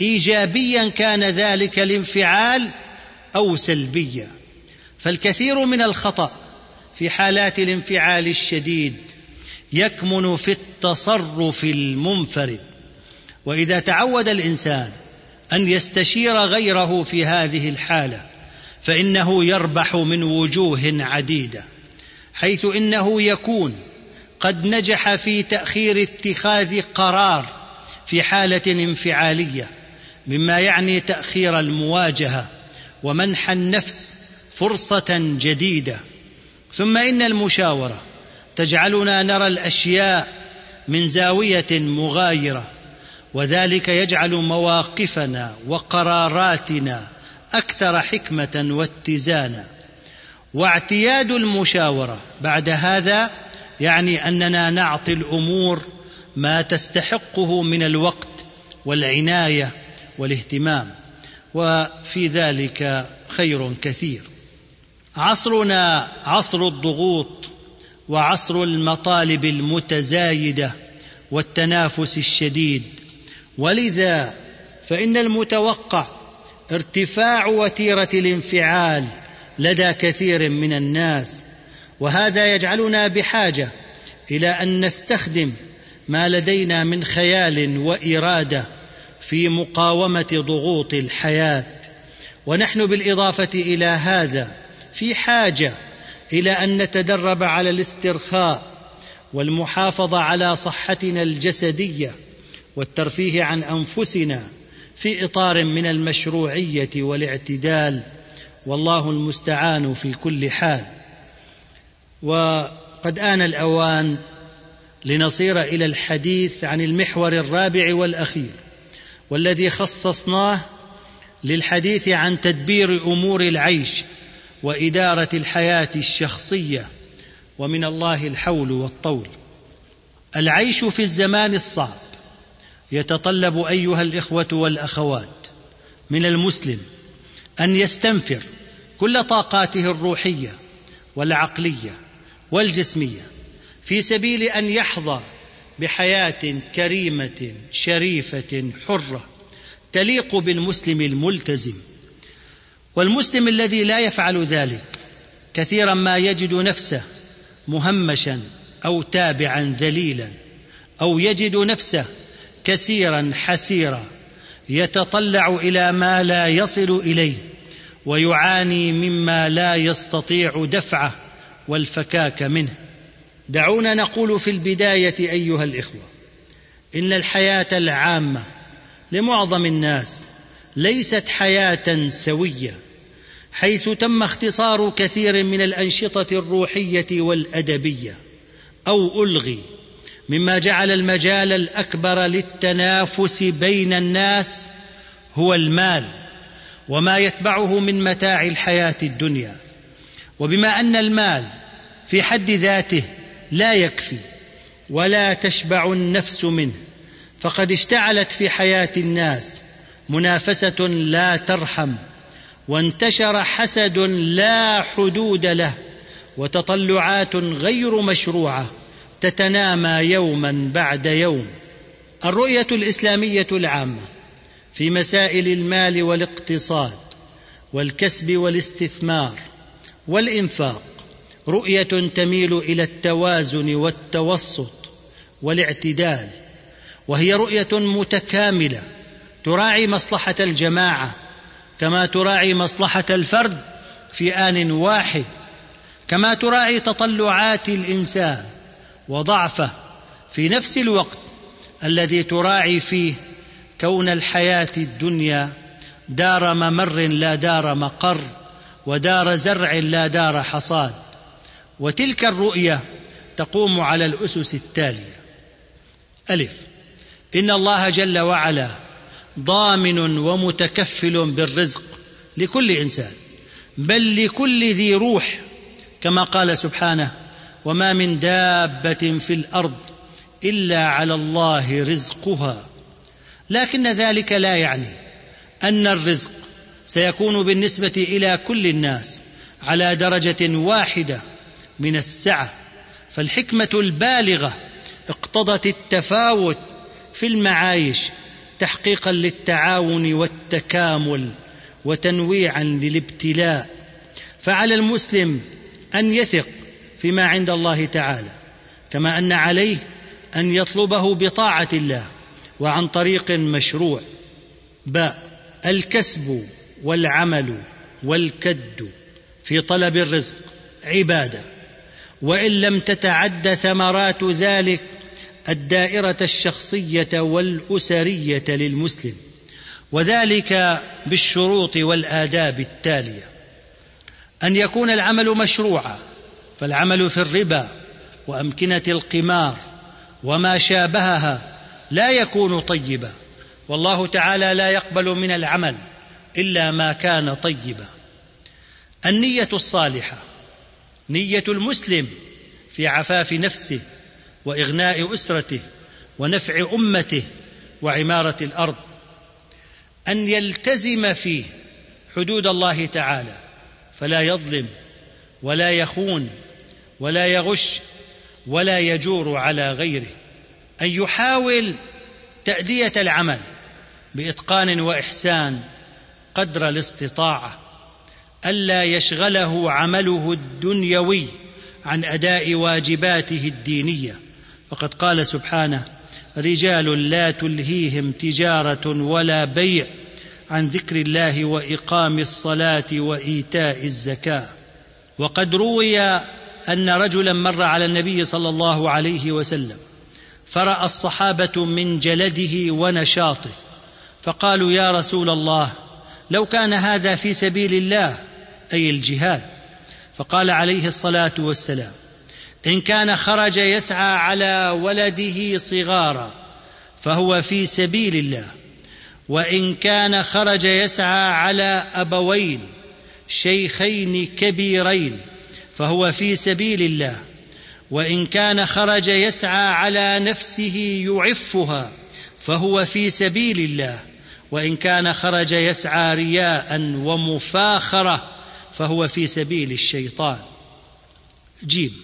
إيجابيا كان ذلك الانفعال أو سلبيا. فالكثير من الخطأ في حالات الانفعال الشديد يكمن في التصرف المنفرد، وإذا تعود الإنسان أن يستشير غيره في هذه الحالة فإنه يربح من وجوه عديدة، حيث إنه يكون قد نجح في تأخير اتخاذ قرار في حالة انفعالية، مما يعني تأخير المواجهة ومنح النفس فرصة جديدة. ثم إن المشاورة تجعلنا نرى الأشياء من زاوية مغايرة، وذلك يجعل مواقفنا وقراراتنا أكثر حكمة واتزانا. واعتياد المشاورة بعد هذا يعني أننا نعطي الأمور ما تستحقه من الوقت والعناية والاهتمام، وفي ذلك خير كثير. عصرنا عصر الضغوط وعصر المطالب المتزايدة والتنافس الشديد، ولذا فإن المتوقع ارتفاع وتيرة الانفعال لدى كثير من الناس، وهذا يجعلنا بحاجة إلى أن نستخدم ما لدينا من خيال وإرادة في مقاومة ضغوط الحياة. ونحن بالإضافة إلى هذا في حاجة إلى أن نتدرب على الاسترخاء والمحافظة على صحتنا الجسدية والترفيه عن أنفسنا في إطار من المشروعية والاعتدال، والله المستعان في كل حال. وقد آن الأوان لنصير إلى الحديث عن المحور الرابع والأخير، والذي خصصناه للحديث عن تدبير أمور العيش وإدارة الحياة الشخصية، ومن الله الحول والطول. العيش في الزمان الصعب يتطلب أيها الإخوة والأخوات من المسلم أن يستنفر كل طاقاته الروحية والعقلية والجسمية في سبيل أن يحظى بحياة كريمة شريفة حرة تليق بالمسلم الملتزم. والمسلم الذي لا يفعل ذلك كثيرا ما يجد نفسه مهمشا أو تابعا ذليلا، أو يجد نفسه كثيرا حسيرا يتطلع إلى ما لا يصل إليه ويعاني مما لا يستطيع دفعه والفكاك منه. دعونا نقول في البداية أيها الإخوة، إن الحياة العامة لمعظم الناس ليست حياة سوية، حيث تم اختصار كثير من الأنشطة الروحية والأدبية أو ألغي، مما جعل المجال الأكبر للتنافس بين الناس هو المال وما يتبعه من متاع الحياة الدنيا. وبما أن المال في حد ذاته لا يكفي ولا تشبع النفس منه، فقد اشتعلت في حياة الناس منافسة لا ترحم، وانتشر حسد لا حدود له، وتطلعات غير مشروعة تتنامى يوما بعد يوم. الرؤية الإسلامية العامة في مسائل المال والاقتصاد والكسب والاستثمار والإنفاق رؤية تميل إلى التوازن والتوسط والاعتدال، وهي رؤية متكاملة تراعي مصلحة الجماعة كما تراعي مصلحة الفرد في آن واحد، كما تراعي تطلعات الإنسان وضعفه في نفس الوقت الذي تراعي فيه كون الحياة الدنيا دار ممر لا دار مقر، ودار زرع لا دار حصاد. وتلك الرؤية تقوم على الأسس التالية: ألف، إن الله جل وعلا ضامن ومتكفل بالرزق لكل إنسان، بل لكل ذي روح، كما قال سبحانه: وما من دابة في الأرض إلا على الله رزقها. لكن ذلك لا يعني أن الرزق سيكون بالنسبة إلى كل الناس على درجة واحدة من السعة، فالحكمة البالغة اقتضت التفاوت في المعايش تحقيقا للتعاون والتكامل وتنويعا للابتلاء. فعلى المسلم أن يثق فيما عند الله تعالى، كما أن عليه أن يطلبه بطاعة الله وعن طريق مشروع. باء، الكسب والعمل والكد في طلب الرزق عبادة، وإن لم تتعد ثمرات ذلك الدائرة الشخصية والأسرية للمسلم، وذلك بالشروط والآداب التالية: أن يكون العمل مشروعا، فالعمل في الربا وأمكنة القمار وما شابهها لا يكون طيبا، والله تعالى لا يقبل من العمل إلا ما كان طيبا. النية الصالحة، نية المسلم في عفاف نفسه وإغناء أسرته ونفع أمته وعمارة الأرض، أن يلتزم فيه حدود الله تعالى، فلا يظلم ولا يخون ولا يغش ولا يجور على غيره، أن يحاول تأدية العمل بإتقان وإحسان قدر الاستطاعة، ألا يشغله عمله الدنيوي عن أداء واجباته الدينية، فقد قال سبحانه: رجال لا تلهيهم تجارة ولا بيع عن ذكر الله وإقام الصلاة وإيتاء الزكاة. وقد روي أن رجلا مر على النبي صلى الله عليه وسلم فرأى الصحابة من جلده ونشاطه، فقالوا: يا رسول الله، لو كان هذا في سبيل الله، أي الجهاد. فقال عليه الصلاة والسلام: إن كان خرج يسعى على ولده صغارا فهو في سبيل الله، وإن كان خرج يسعى على أبوين شيخين كبيرين فهو في سبيل الله، وإن كان خرج يسعى على نفسه يعفها فهو في سبيل الله، وإن كان خرج يسعى رياء ومفاخرة فهو في سبيل الشيطان. جيم،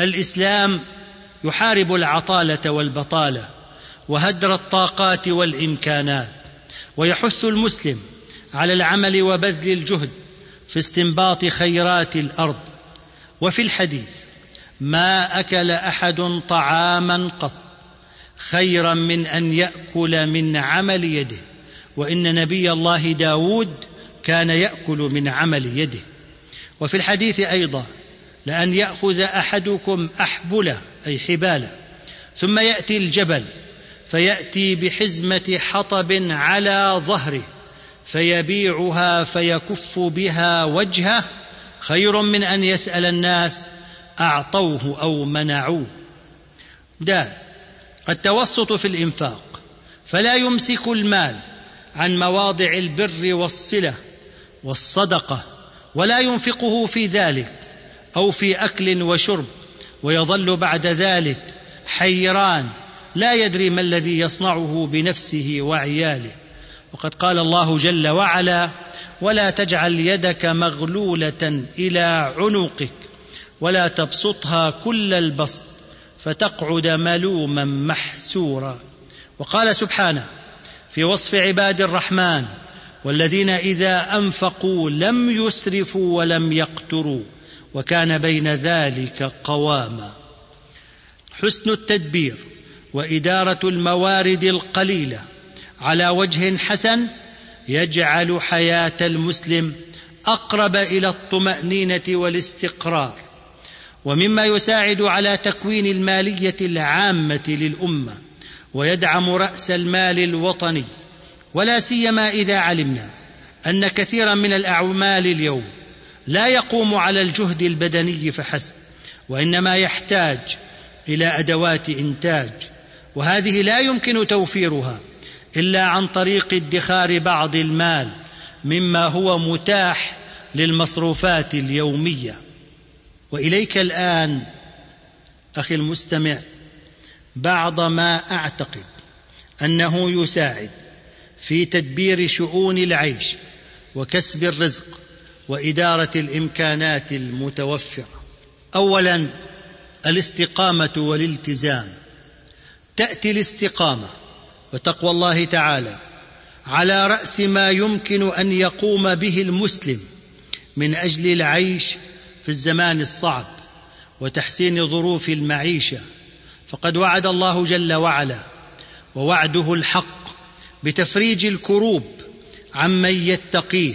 الإسلام يحارب العطالة والبطالة وهدر الطاقات والإمكانات، ويحث المسلم على العمل وبذل الجهد في استنباط خيرات الأرض. وفي الحديث: ما أكل أحد طعاما قط خيرا من أن يأكل من عمل يده، وإن نبي الله داود كان يأكل من عمل يده. وفي الحديث أيضا: لأن يأخذ أحدكم أحبلة، أي حبالة، ثم يأتي الجبل فيأتي بحزمة حطب على ظهره فيبيعها فيكف بها وجهه خير من أن يسأل الناس أعطوه أو منعوه. د. التوسط في الإنفاق، فلا يمسك المال عن مواضع البر والصلة والصدقة ولا ينفقه في ذلك أو في أكل وشرب، ويظل بعد ذلك حيران لا يدري ما الذي يصنعه بنفسه وعياله. وقد قال الله جل وعلا: ولا تجعل يدك مغلولة إلى عنقك ولا تبسطها كل البسط فتقعد ملوما محسورا. وقال سبحانه في وصف عباد الرحمن: والذين إذا أنفقوا لم يسرفوا ولم يقتروا وكان بين ذلك قواما. حسن التدبير وإدارة الموارد القليلة على وجه حسن يجعل حياة المسلم أقرب إلى الطمأنينة والاستقرار. ومما يساعد على تكوين المالية العامة للأمة ويدعم رأس المال الوطني، ولا سيما إذا علمنا أن كثيرا من الأعمال اليوم لا يقوم على الجهد البدني فحسب، وإنما يحتاج إلى أدوات إنتاج، وهذه لا يمكن توفيرها إلا عن طريق ادخار بعض المال مما هو متاح للمصروفات اليومية. وإليك الآن أخي المستمع بعض ما أعتقد أنه يساعد في تدبير شؤون العيش وكسب الرزق وإدارة الإمكانات المتوفرة. أولا، الاستقامة والالتزام. تأتي الاستقامة وتقوى الله تعالى على رأس ما يمكن أن يقوم به المسلم من أجل العيش في الزمان الصعب وتحسين ظروف المعيشة، فقد وعد الله جل وعلا ووعده الحق بتفريج الكروب عمن يتقيه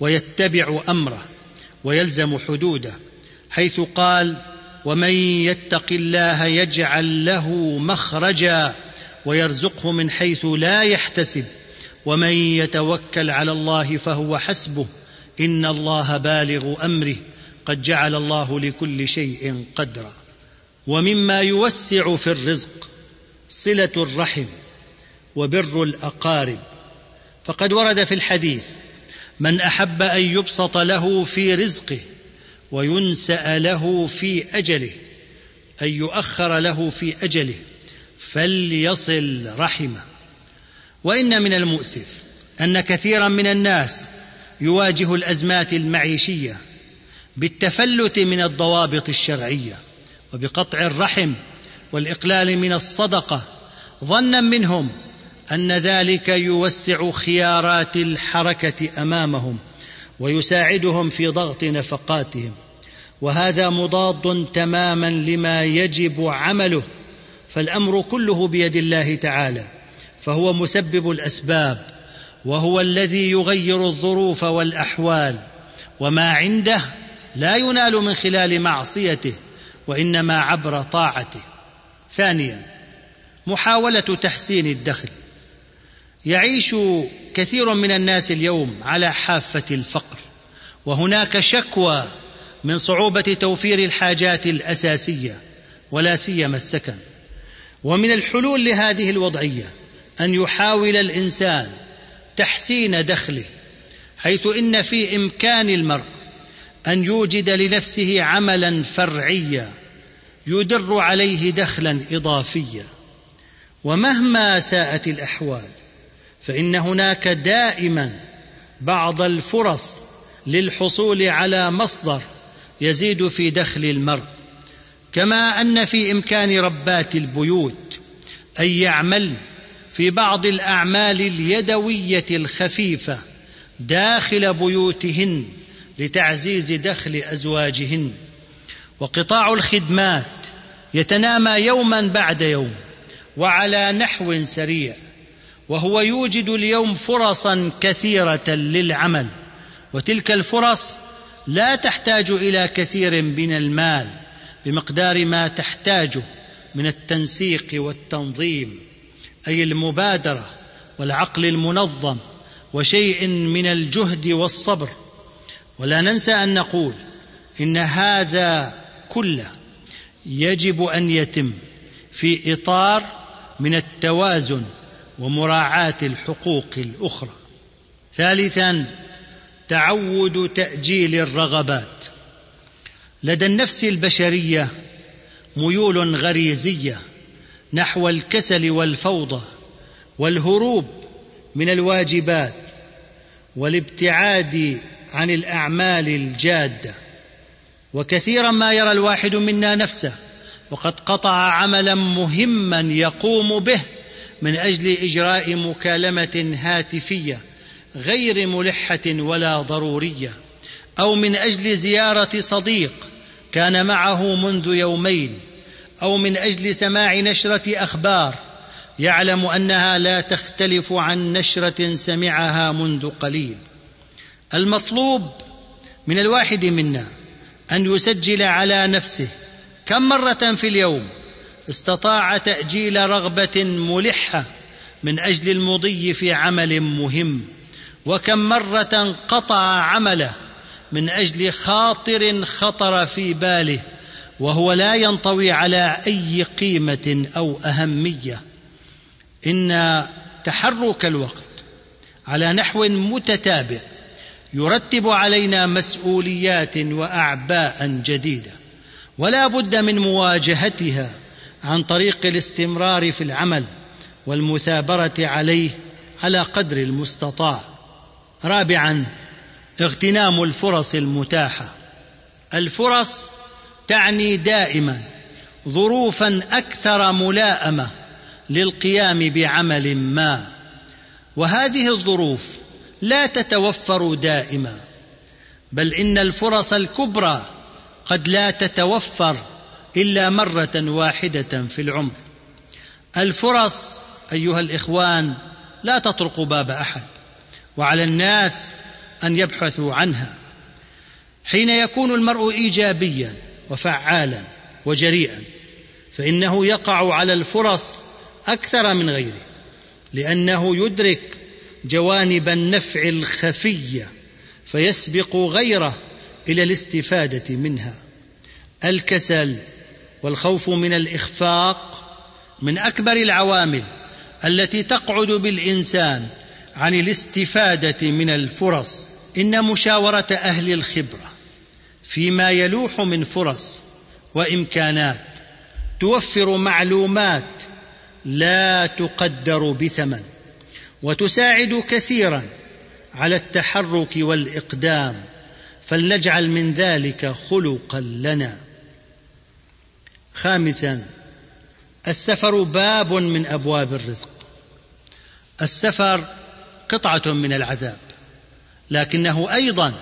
ويتبع أمره ويلزم حدوده، حيث قال: ومن يتق الله يجعل له مخرجا ويرزقه من حيث لا يحتسب ومن يتوكل على الله فهو حسبه إن الله بالغ أمره قد جعل الله لكل شيء قدرا. ومما يوسع في الرزق صلة الرحم وبر الأقارب، فقد ورد في الحديث: من أحب أن يبسط له في رزقه وينسأ له في أجله، أن يؤخر له في أجله، فليصل رحمه. وإن من المؤسف أن كثيرا من الناس يواجه الأزمات المعيشية بالتفلت من الضوابط الشرعية وبقطع الرحم والإقلال من الصدقة، ظنا منهم أن ذلك يوسع خيارات الحركة أمامهم ويساعدهم في ضغط نفقاتهم، وهذا مضاد تماما لما يجب عمله، فالأمر كله بيد الله تعالى، فهو مسبب الأسباب وهو الذي يغير الظروف والأحوال، وما عنده لا ينال من خلال معصيته وإنما عبر طاعته. ثانيا، محاولة تحسين الدخل. يعيش كثير من الناس اليوم على حافة الفقر، وهناك شكوى من صعوبة توفير الحاجات الأساسية ولا سيما السكن. ومن الحلول لهذه الوضعية أن يحاول الإنسان تحسين دخله، حيث إن في إمكان المرء أن يوجد لنفسه عملا فرعيا يدر عليه دخلا إضافيا، ومهما ساءت الأحوال فإن هناك دائما بعض الفرص للحصول على مصدر يزيد في دخل المرء. كما أن في إمكان ربات البيوت أن يعمل في بعض الأعمال اليدوية الخفيفة داخل بيوتهن لتعزيز دخل أزواجهن. وقطاع الخدمات يتنامى يوما بعد يوم وعلى نحو سريع، وهو يوجد اليوم فرصا كثيرة للعمل، وتلك الفرص لا تحتاج إلى كثير من المال بمقدار ما تحتاجه من التنسيق والتنظيم، أي المبادرة والعقل المنظم وشيء من الجهد والصبر. ولا ننسى أن نقول إن هذا كله يجب أن يتم في إطار من التوازن ومراعاة الحقوق الأخرى. ثالثا، تعود تأجيل الرغبات. لدى النفس البشرية ميول غريزية نحو الكسل والفوضى والهروب من الواجبات والابتعاد عن الأعمال الجادة، وكثيرا ما يرى الواحد منا نفسه وقد قطع عملا مهما يقوم به من أجل إجراء مكالمة هاتفية غير ملحة ولا ضرورية، أو من أجل زيارة صديق كان معه منذ يومين، أو من أجل سماع نشرة أخبار يعلم أنها لا تختلف عن نشرة سمعها منذ قليل. المطلوب من الواحد منا أن يسجل على نفسه كم مرة في اليوم استطاع تأجيل رغبة ملحة من أجل المضي في عمل مهم، وكم مرة قطع عمله من أجل خاطر خطر في باله وهو لا ينطوي على أي قيمة أو أهمية. إن تحرك الوقت على نحو متتابع يرتب علينا مسؤوليات وأعباء جديدة، ولا بد من مواجهتها عن طريق الاستمرار في العمل والمثابرة عليه على قدر المستطاع. رابعا، اغتنام الفرص المتاحة. الفرص تعني دائما ظروفا أكثر ملائمة للقيام بعمل ما، وهذه الظروف لا تتوفر دائما، بل إن الفرص الكبرى قد لا تتوفر إلا مرة واحدة في العمر. الفرص أيها الإخوان لا تطرق باب أحد، وعلى الناس أن يبحثوا عنها. حين يكون المرء إيجابيا وفعالا وجريئا فإنه يقع على الفرص أكثر من غيره، لأنه يدرك جوانب النفع الخفية فيسبق غيره إلى الاستفادة منها. الكسل والخوف من الإخفاق من أكبر العوامل التي تقعد بالإنسان عن الاستفادة من الفرص. إن مشاورة أهل الخبرة فيما يلوح من فرص وإمكانات توفر معلومات لا تقدر بثمن، وتساعد كثيرا على التحرك والإقدام، فلنجعل من ذلك خلقا لنا. خامسا، السفر باب من أبواب الرزق. السفر قطعة من العذاب، لكنه أيضا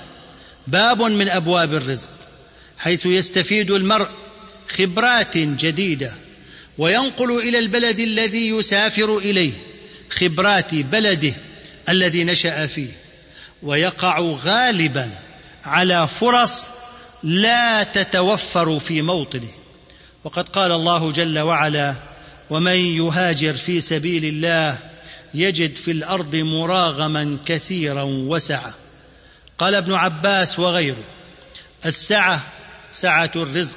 باب من أبواب الرزق، حيث يستفيد المرء خبرات جديدة وينقل إلى البلد الذي يسافر إليه خبرات بلده الذي نشأ فيه، ويقع غالبا على فرص لا تتوفر في موطنه. وقد قال الله جل وعلا: ومن يهاجر في سبيل الله يجد في الأرض مراغما كثيرا وسعة. قال ابن عباس وغيره: السعة سعة الرزق.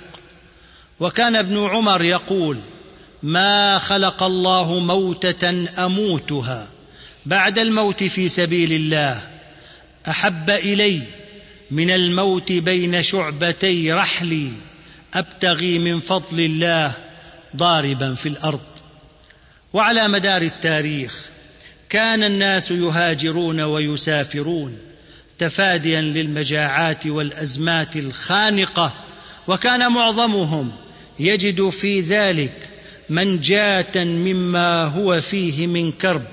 وكان ابن عمر يقول: ما خلق الله موتة أموتها بعد الموت في سبيل الله أحب إلي من الموت بين شعبتي رحلي أبتغي من فضل الله ضاربا في الأرض. وعلى مدار التاريخ كان الناس يهاجرون ويسافرون تفاديا للمجاعات والأزمات الخانقة، وكان معظمهم يجد في ذلك منجاة مما هو فيه من كرب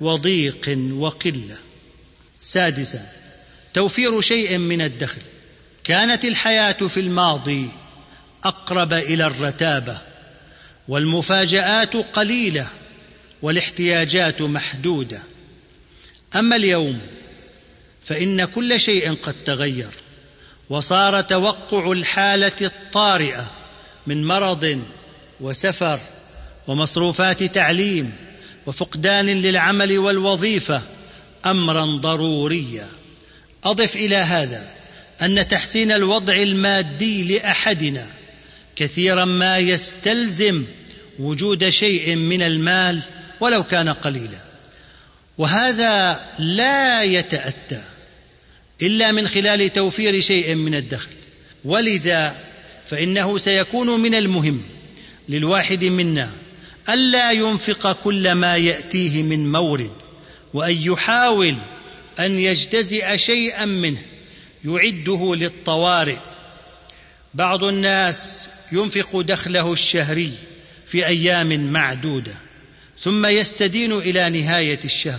وضيق وقلة. سادسا، توفير شيء من الدخل. كانت الحياة في الماضي أقرب إلى الرتابة، والمفاجآت قليلة، والاحتياجات محدودة. أما اليوم فإن كل شيء قد تغير، وصار توقع الحالة الطارئة من مرض وسفر ومصروفات تعليم وفقدان للعمل والوظيفة أمرا ضروريا. أضف إلى هذا أن تحسين الوضع المادي لأحدنا كثيرا ما يستلزم وجود شيء من المال ولو كان قليلا، وهذا لا يتأتى إلا من خلال توفير شيء من الدخل، ولذا فإنه سيكون من المهم للواحد منا ألا ينفق كل ما يأتيه من مورد، وأن يحاول أن يجتزئ شيئا منه يعده للطوارئ. بعض الناس ينفق دخله الشهري في أيام معدودة ثم يستدين إلى نهاية الشهر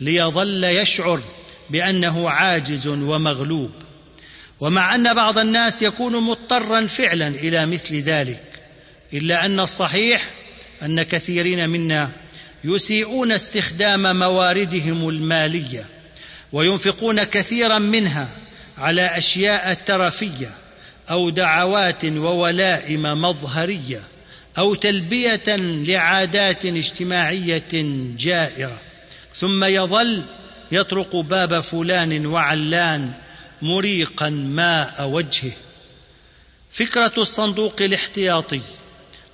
ليظل يشعر بأنه عاجز ومغلوب، ومع أن بعض الناس يكون مضطرا فعلا إلى مثل ذلك، إلا أن الصحيح أن كثيرين منا يسيئون استخدام مواردهم المالية وينفقون كثيرا منها على أشياء ترفية أو دعوات وولائم مظهرية أو تلبية لعادات اجتماعية جائرة، ثم يظل يطرق باب فلان وعلان مريقا ماء وجهه. فكرة الصندوق الاحتياطي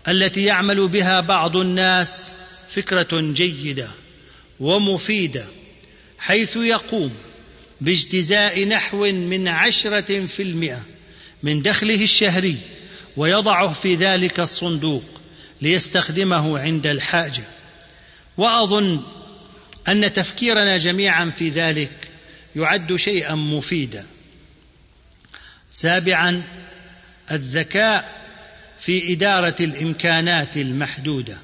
التي يعمل بها بعض الناس فكرة جيدة ومفيدة، حيث يقوم باجتزاء نحو من 10% من دخله الشهري ويضعه في ذلك الصندوق ليستخدمه عند الحاجة. وأظن أن تفكيرنا جميعا في ذلك يعد شيئا مفيدا. 7، الذكاء في إدارة الإمكانات المحدودة.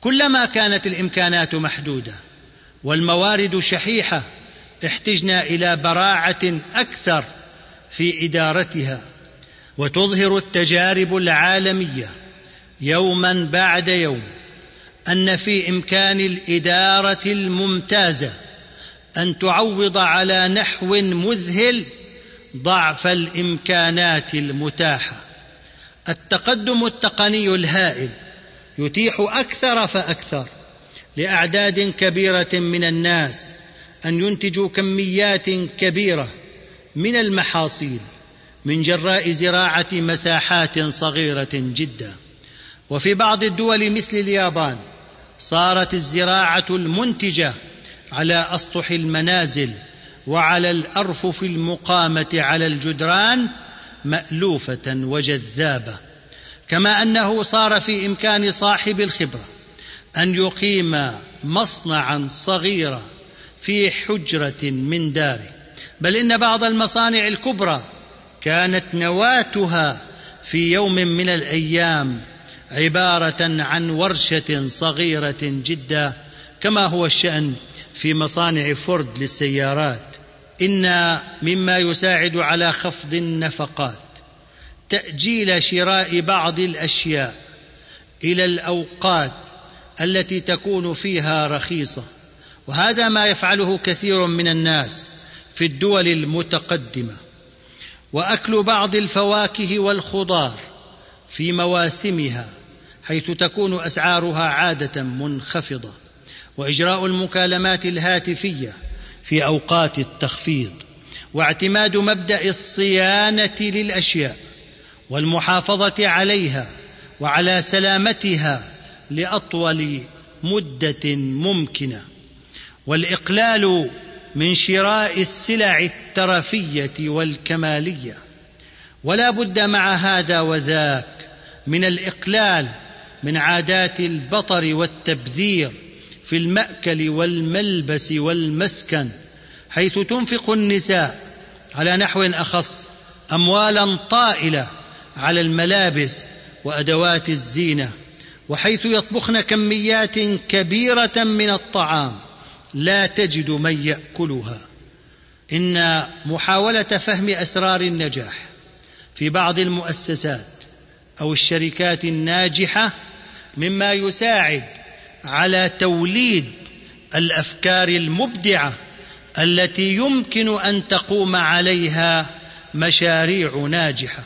كلما كانت الإمكانات محدودة والموارد شحيحة احتجنا إلى براعة أكثر في إدارتها، وتظهر التجارب العالمية يوما بعد يوم أن في إمكان الإدارة الممتازة أن تعوض على نحو مذهل ضعف الإمكانات المتاحة. التقدم التقني الهائل يتيح أكثر فأكثر لأعداد كبيرة من الناس أن ينتجوا كميات كبيرة من المحاصيل من جراء زراعة مساحات صغيرة جدا. وفي بعض الدول مثل اليابان صارت الزراعة المنتجة على أسطح المنازل وعلى الأرفف المقامة على الجدران مألوفة وجذابة، كما أنه صار في إمكان صاحب الخبرة أن يقيم مصنعا صغيرا في حجرة من داره، بل إن بعض المصانع الكبرى كانت نواتها في يوم من الأيام عبارة عن ورشة صغيرة جدا، كما هو الشأن في مصانع فورد للسيارات. إن مما يساعد على خفض النفقات تأجيل شراء بعض الأشياء إلى الأوقات التي تكون فيها رخيصة، وهذا ما يفعله كثير من الناس في الدول المتقدمة. وأكل بعض الفواكه والخضار في مواسمها حيث تكون أسعارها عادة منخفضة، وإجراء المكالمات الهاتفية في أوقات التخفيض، واعتماد مبدأ الصيانة للأشياء والمحافظة عليها وعلى سلامتها لأطول مدة ممكنة، والإقلال من شراء السلع الترفية والكمالية. ولا بد مع هذا وذاك من الإقلال من عادات البطر والتبذير في المأكل والملبس والمسكن، حيث تنفق النساء على نحو أخص أموالا طائلة على الملابس وأدوات الزينة، وحيث يطبخن كميات كبيرة من الطعام لا تجد من يأكلها. إن محاولة فهم أسرار النجاح في بعض المؤسسات أو الشركات الناجحة مما يساعد على توليد الأفكار المبدعة التي يمكن أن تقوم عليها مشاريع ناجحة.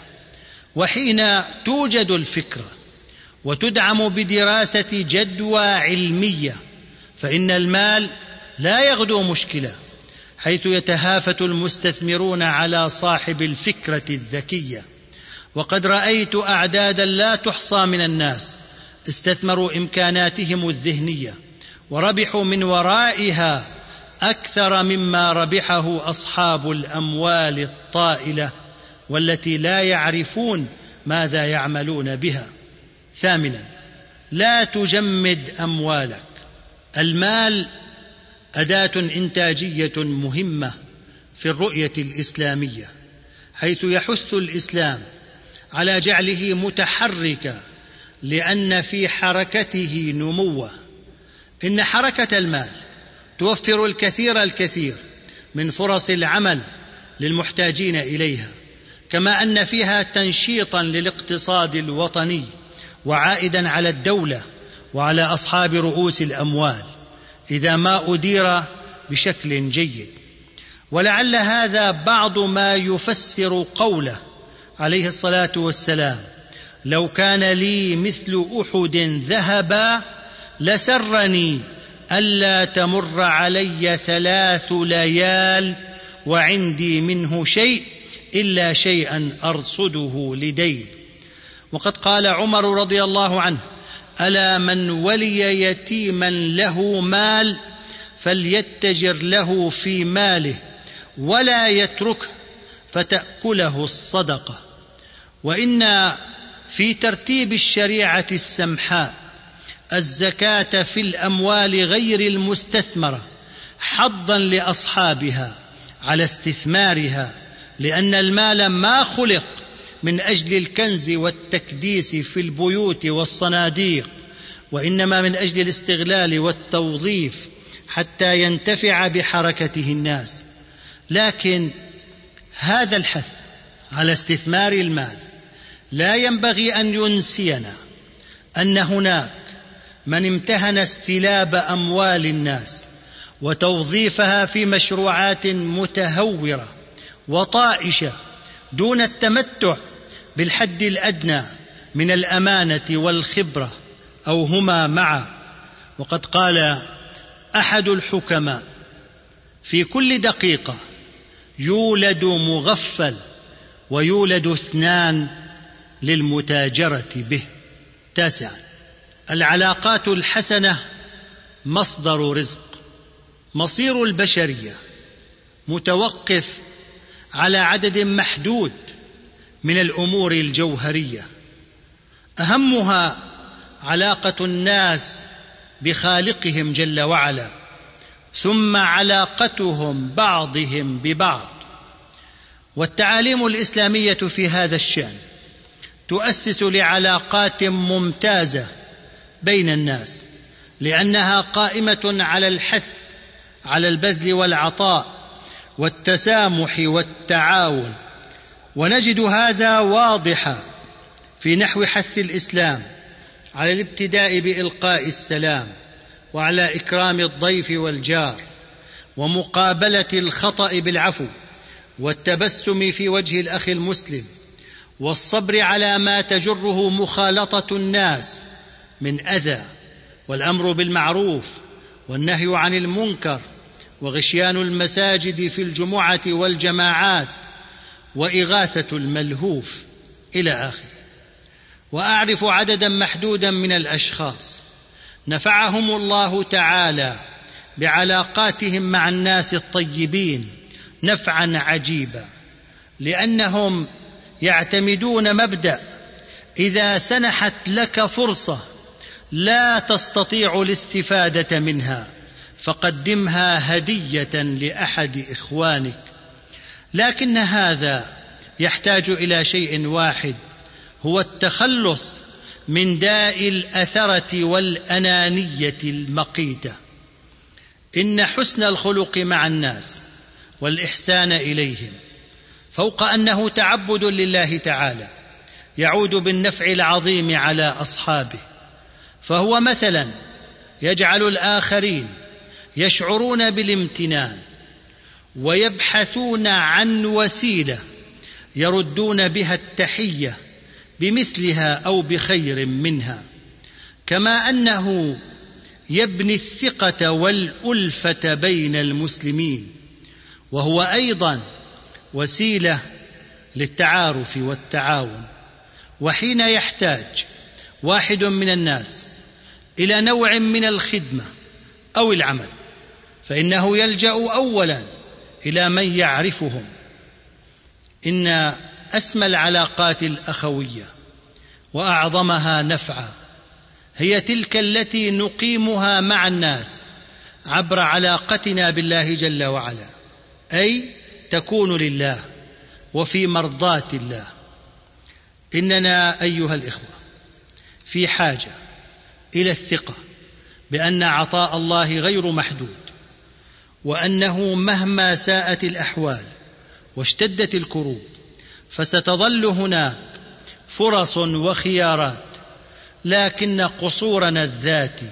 وحين توجد الفكرة وتدعم بدراسة جدوى علمية فإن المال لا يغدو مشكلة، حيث يتهافت المستثمرون على صاحب الفكرة الذكية. وقد رأيت أعدادا لا تحصى من الناس استثمروا إمكاناتهم الذهنية وربحوا من ورائها أكثر مما ربحه أصحاب الأموال الطائلة والتي لا يعرفون ماذا يعملون بها. ثامنا، لا تجمد أموالك. المال أداة إنتاجية مهمة في الرؤية الإسلامية، حيث يحث الإسلام على جعله متحركا لأن في حركته نموة. إن حركة المال توفر الكثير من فرص العمل للمحتاجين إليها، كما أن فيها تنشيطا للاقتصاد الوطني وعائدا على الدولة وعلى أصحاب رؤوس الأموال إذا ما أدير بشكل جيد. ولعل هذا بعض ما يفسر قوله عليه الصلاة والسلام: لو كان لي مثل أحد ذهبا لسرني ألا تمر علي 3 ليال وعندي منه شيء إلا شيئا أرصده لدين. وقد قال عمر رضي الله عنه: ألا من ولي يتيما له مال فليتجر له في ماله ولا يتركه فتأكله الصدقة. وإن في ترتيب الشريعة السمحاء الزكاة في الأموال غير المستثمرة حظا لأصحابها على استثمارها، لأن المال ما خلق من أجل الكنز والتكديس في البيوت والصناديق، وإنما من أجل الاستغلال والتوظيف حتى ينتفع بحركته الناس. لكن هذا الحث على استثمار المال لا ينبغي أن ينسينا أن هناك من امتهن استلاب أموال الناس وتوظيفها في مشروعات متهورة وطائشة دون التمتع بالحد الأدنى من الأمانة والخبرة، أو هما معا. وقد قال أحد الحكماء: في كل دقيقة يولد مغفل ويولد 2 للمتاجرة به. 9، العلاقات الحسنة مصدر رزق. مصير البشرية متوقف على عدد محدود من الأمور الجوهرية، أهمها علاقة الناس بخالقهم جل وعلا، ثم علاقتهم بعضهم ببعض. والتعاليم الإسلامية في هذا الشأن تؤسس لعلاقات ممتازة بين الناس، لأنها قائمة على الحث على البذل والعطاء والتسامح والتعاون. ونجد هذا واضحا في نحو حث الإسلام على الابتداء بإلقاء السلام، وعلى إكرام الضيف والجار، ومقابلة الخطأ بالعفو، والتبسم في وجه الأخ المسلم، والصبر على ما تجره مخالطة الناس من أذى، والأمر بالمعروف والنهي عن المنكر، وغشيان المساجد في الجمعة والجماعات، وإغاثة الملهوف، إلى آخره. وأعرف عددا محدودا من الأشخاص نفعهم الله تعالى بعلاقاتهم مع الناس الطيبين نفعا عجيبا، لأنهم يعتمدون مبدأ: إذا سنحت لك فرصة لا تستطيع الاستفادة منها فقدمها هدية لأحد إخوانك. لكن هذا يحتاج إلى شيء واحد، هو التخلص من داء الأثرة والأنانية المقيتة. إن حسن الخلق مع الناس والإحسان إليهم، فوق أنه تعبد لله تعالى، يعود بالنفع العظيم على أصحابه، فهو مثلا يجعل الآخرين يشعرون بالامتنان، ويبحثون عن وسيلة يردون بها التحية بمثلها أو بخير منها. كما أنه يبني الثقة والألفة بين المسلمين، وهو أيضا وسيلة للتعارف والتعاون. وحين يحتاج واحد من الناس إلى نوع من الخدمة أو العمل فإنه يلجأ أولا إلى من يعرفهم. إن أسمى العلاقات الأخوية وأعظمها نفعا هي تلك التي نقيمها مع الناس عبر علاقتنا بالله جل وعلا، أي تكون لله وفي مرضاة الله. إننا أيها الإخوة في حاجة إلى الثقة بأن عطاء الله غير محدود، وأنه مهما ساءت الأحوال واشتدت الكروب فستظل هناك فرص وخيارات، لكن قصورنا الذاتي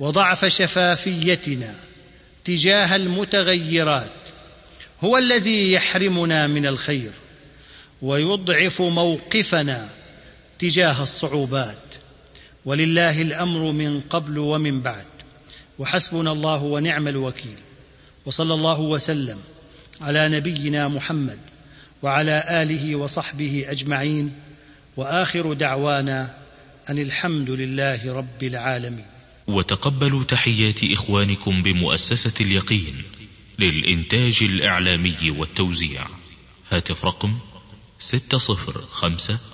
وضعف شفافيتنا تجاه المتغيرات هو الذي يحرمنا من الخير ويضعف موقفنا تجاه الصعوبات. ولله الأمر من قبل ومن بعد، وحسبنا الله ونعم الوكيل. وصلى الله وسلم على نبينا محمد وعلى آله وصحبه أجمعين، وآخر دعوانا أن الحمد لله رب العالمين. وتقبلوا تحيات إخوانكم بمؤسسة اليقين للإنتاج الإعلامي والتوزيع. هاتف رقم 605-666-9،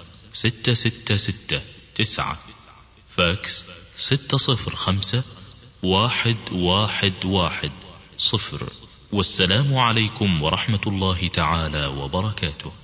فاكس 605-111-0. والسلام عليكم ورحمة الله تعالى وبركاته.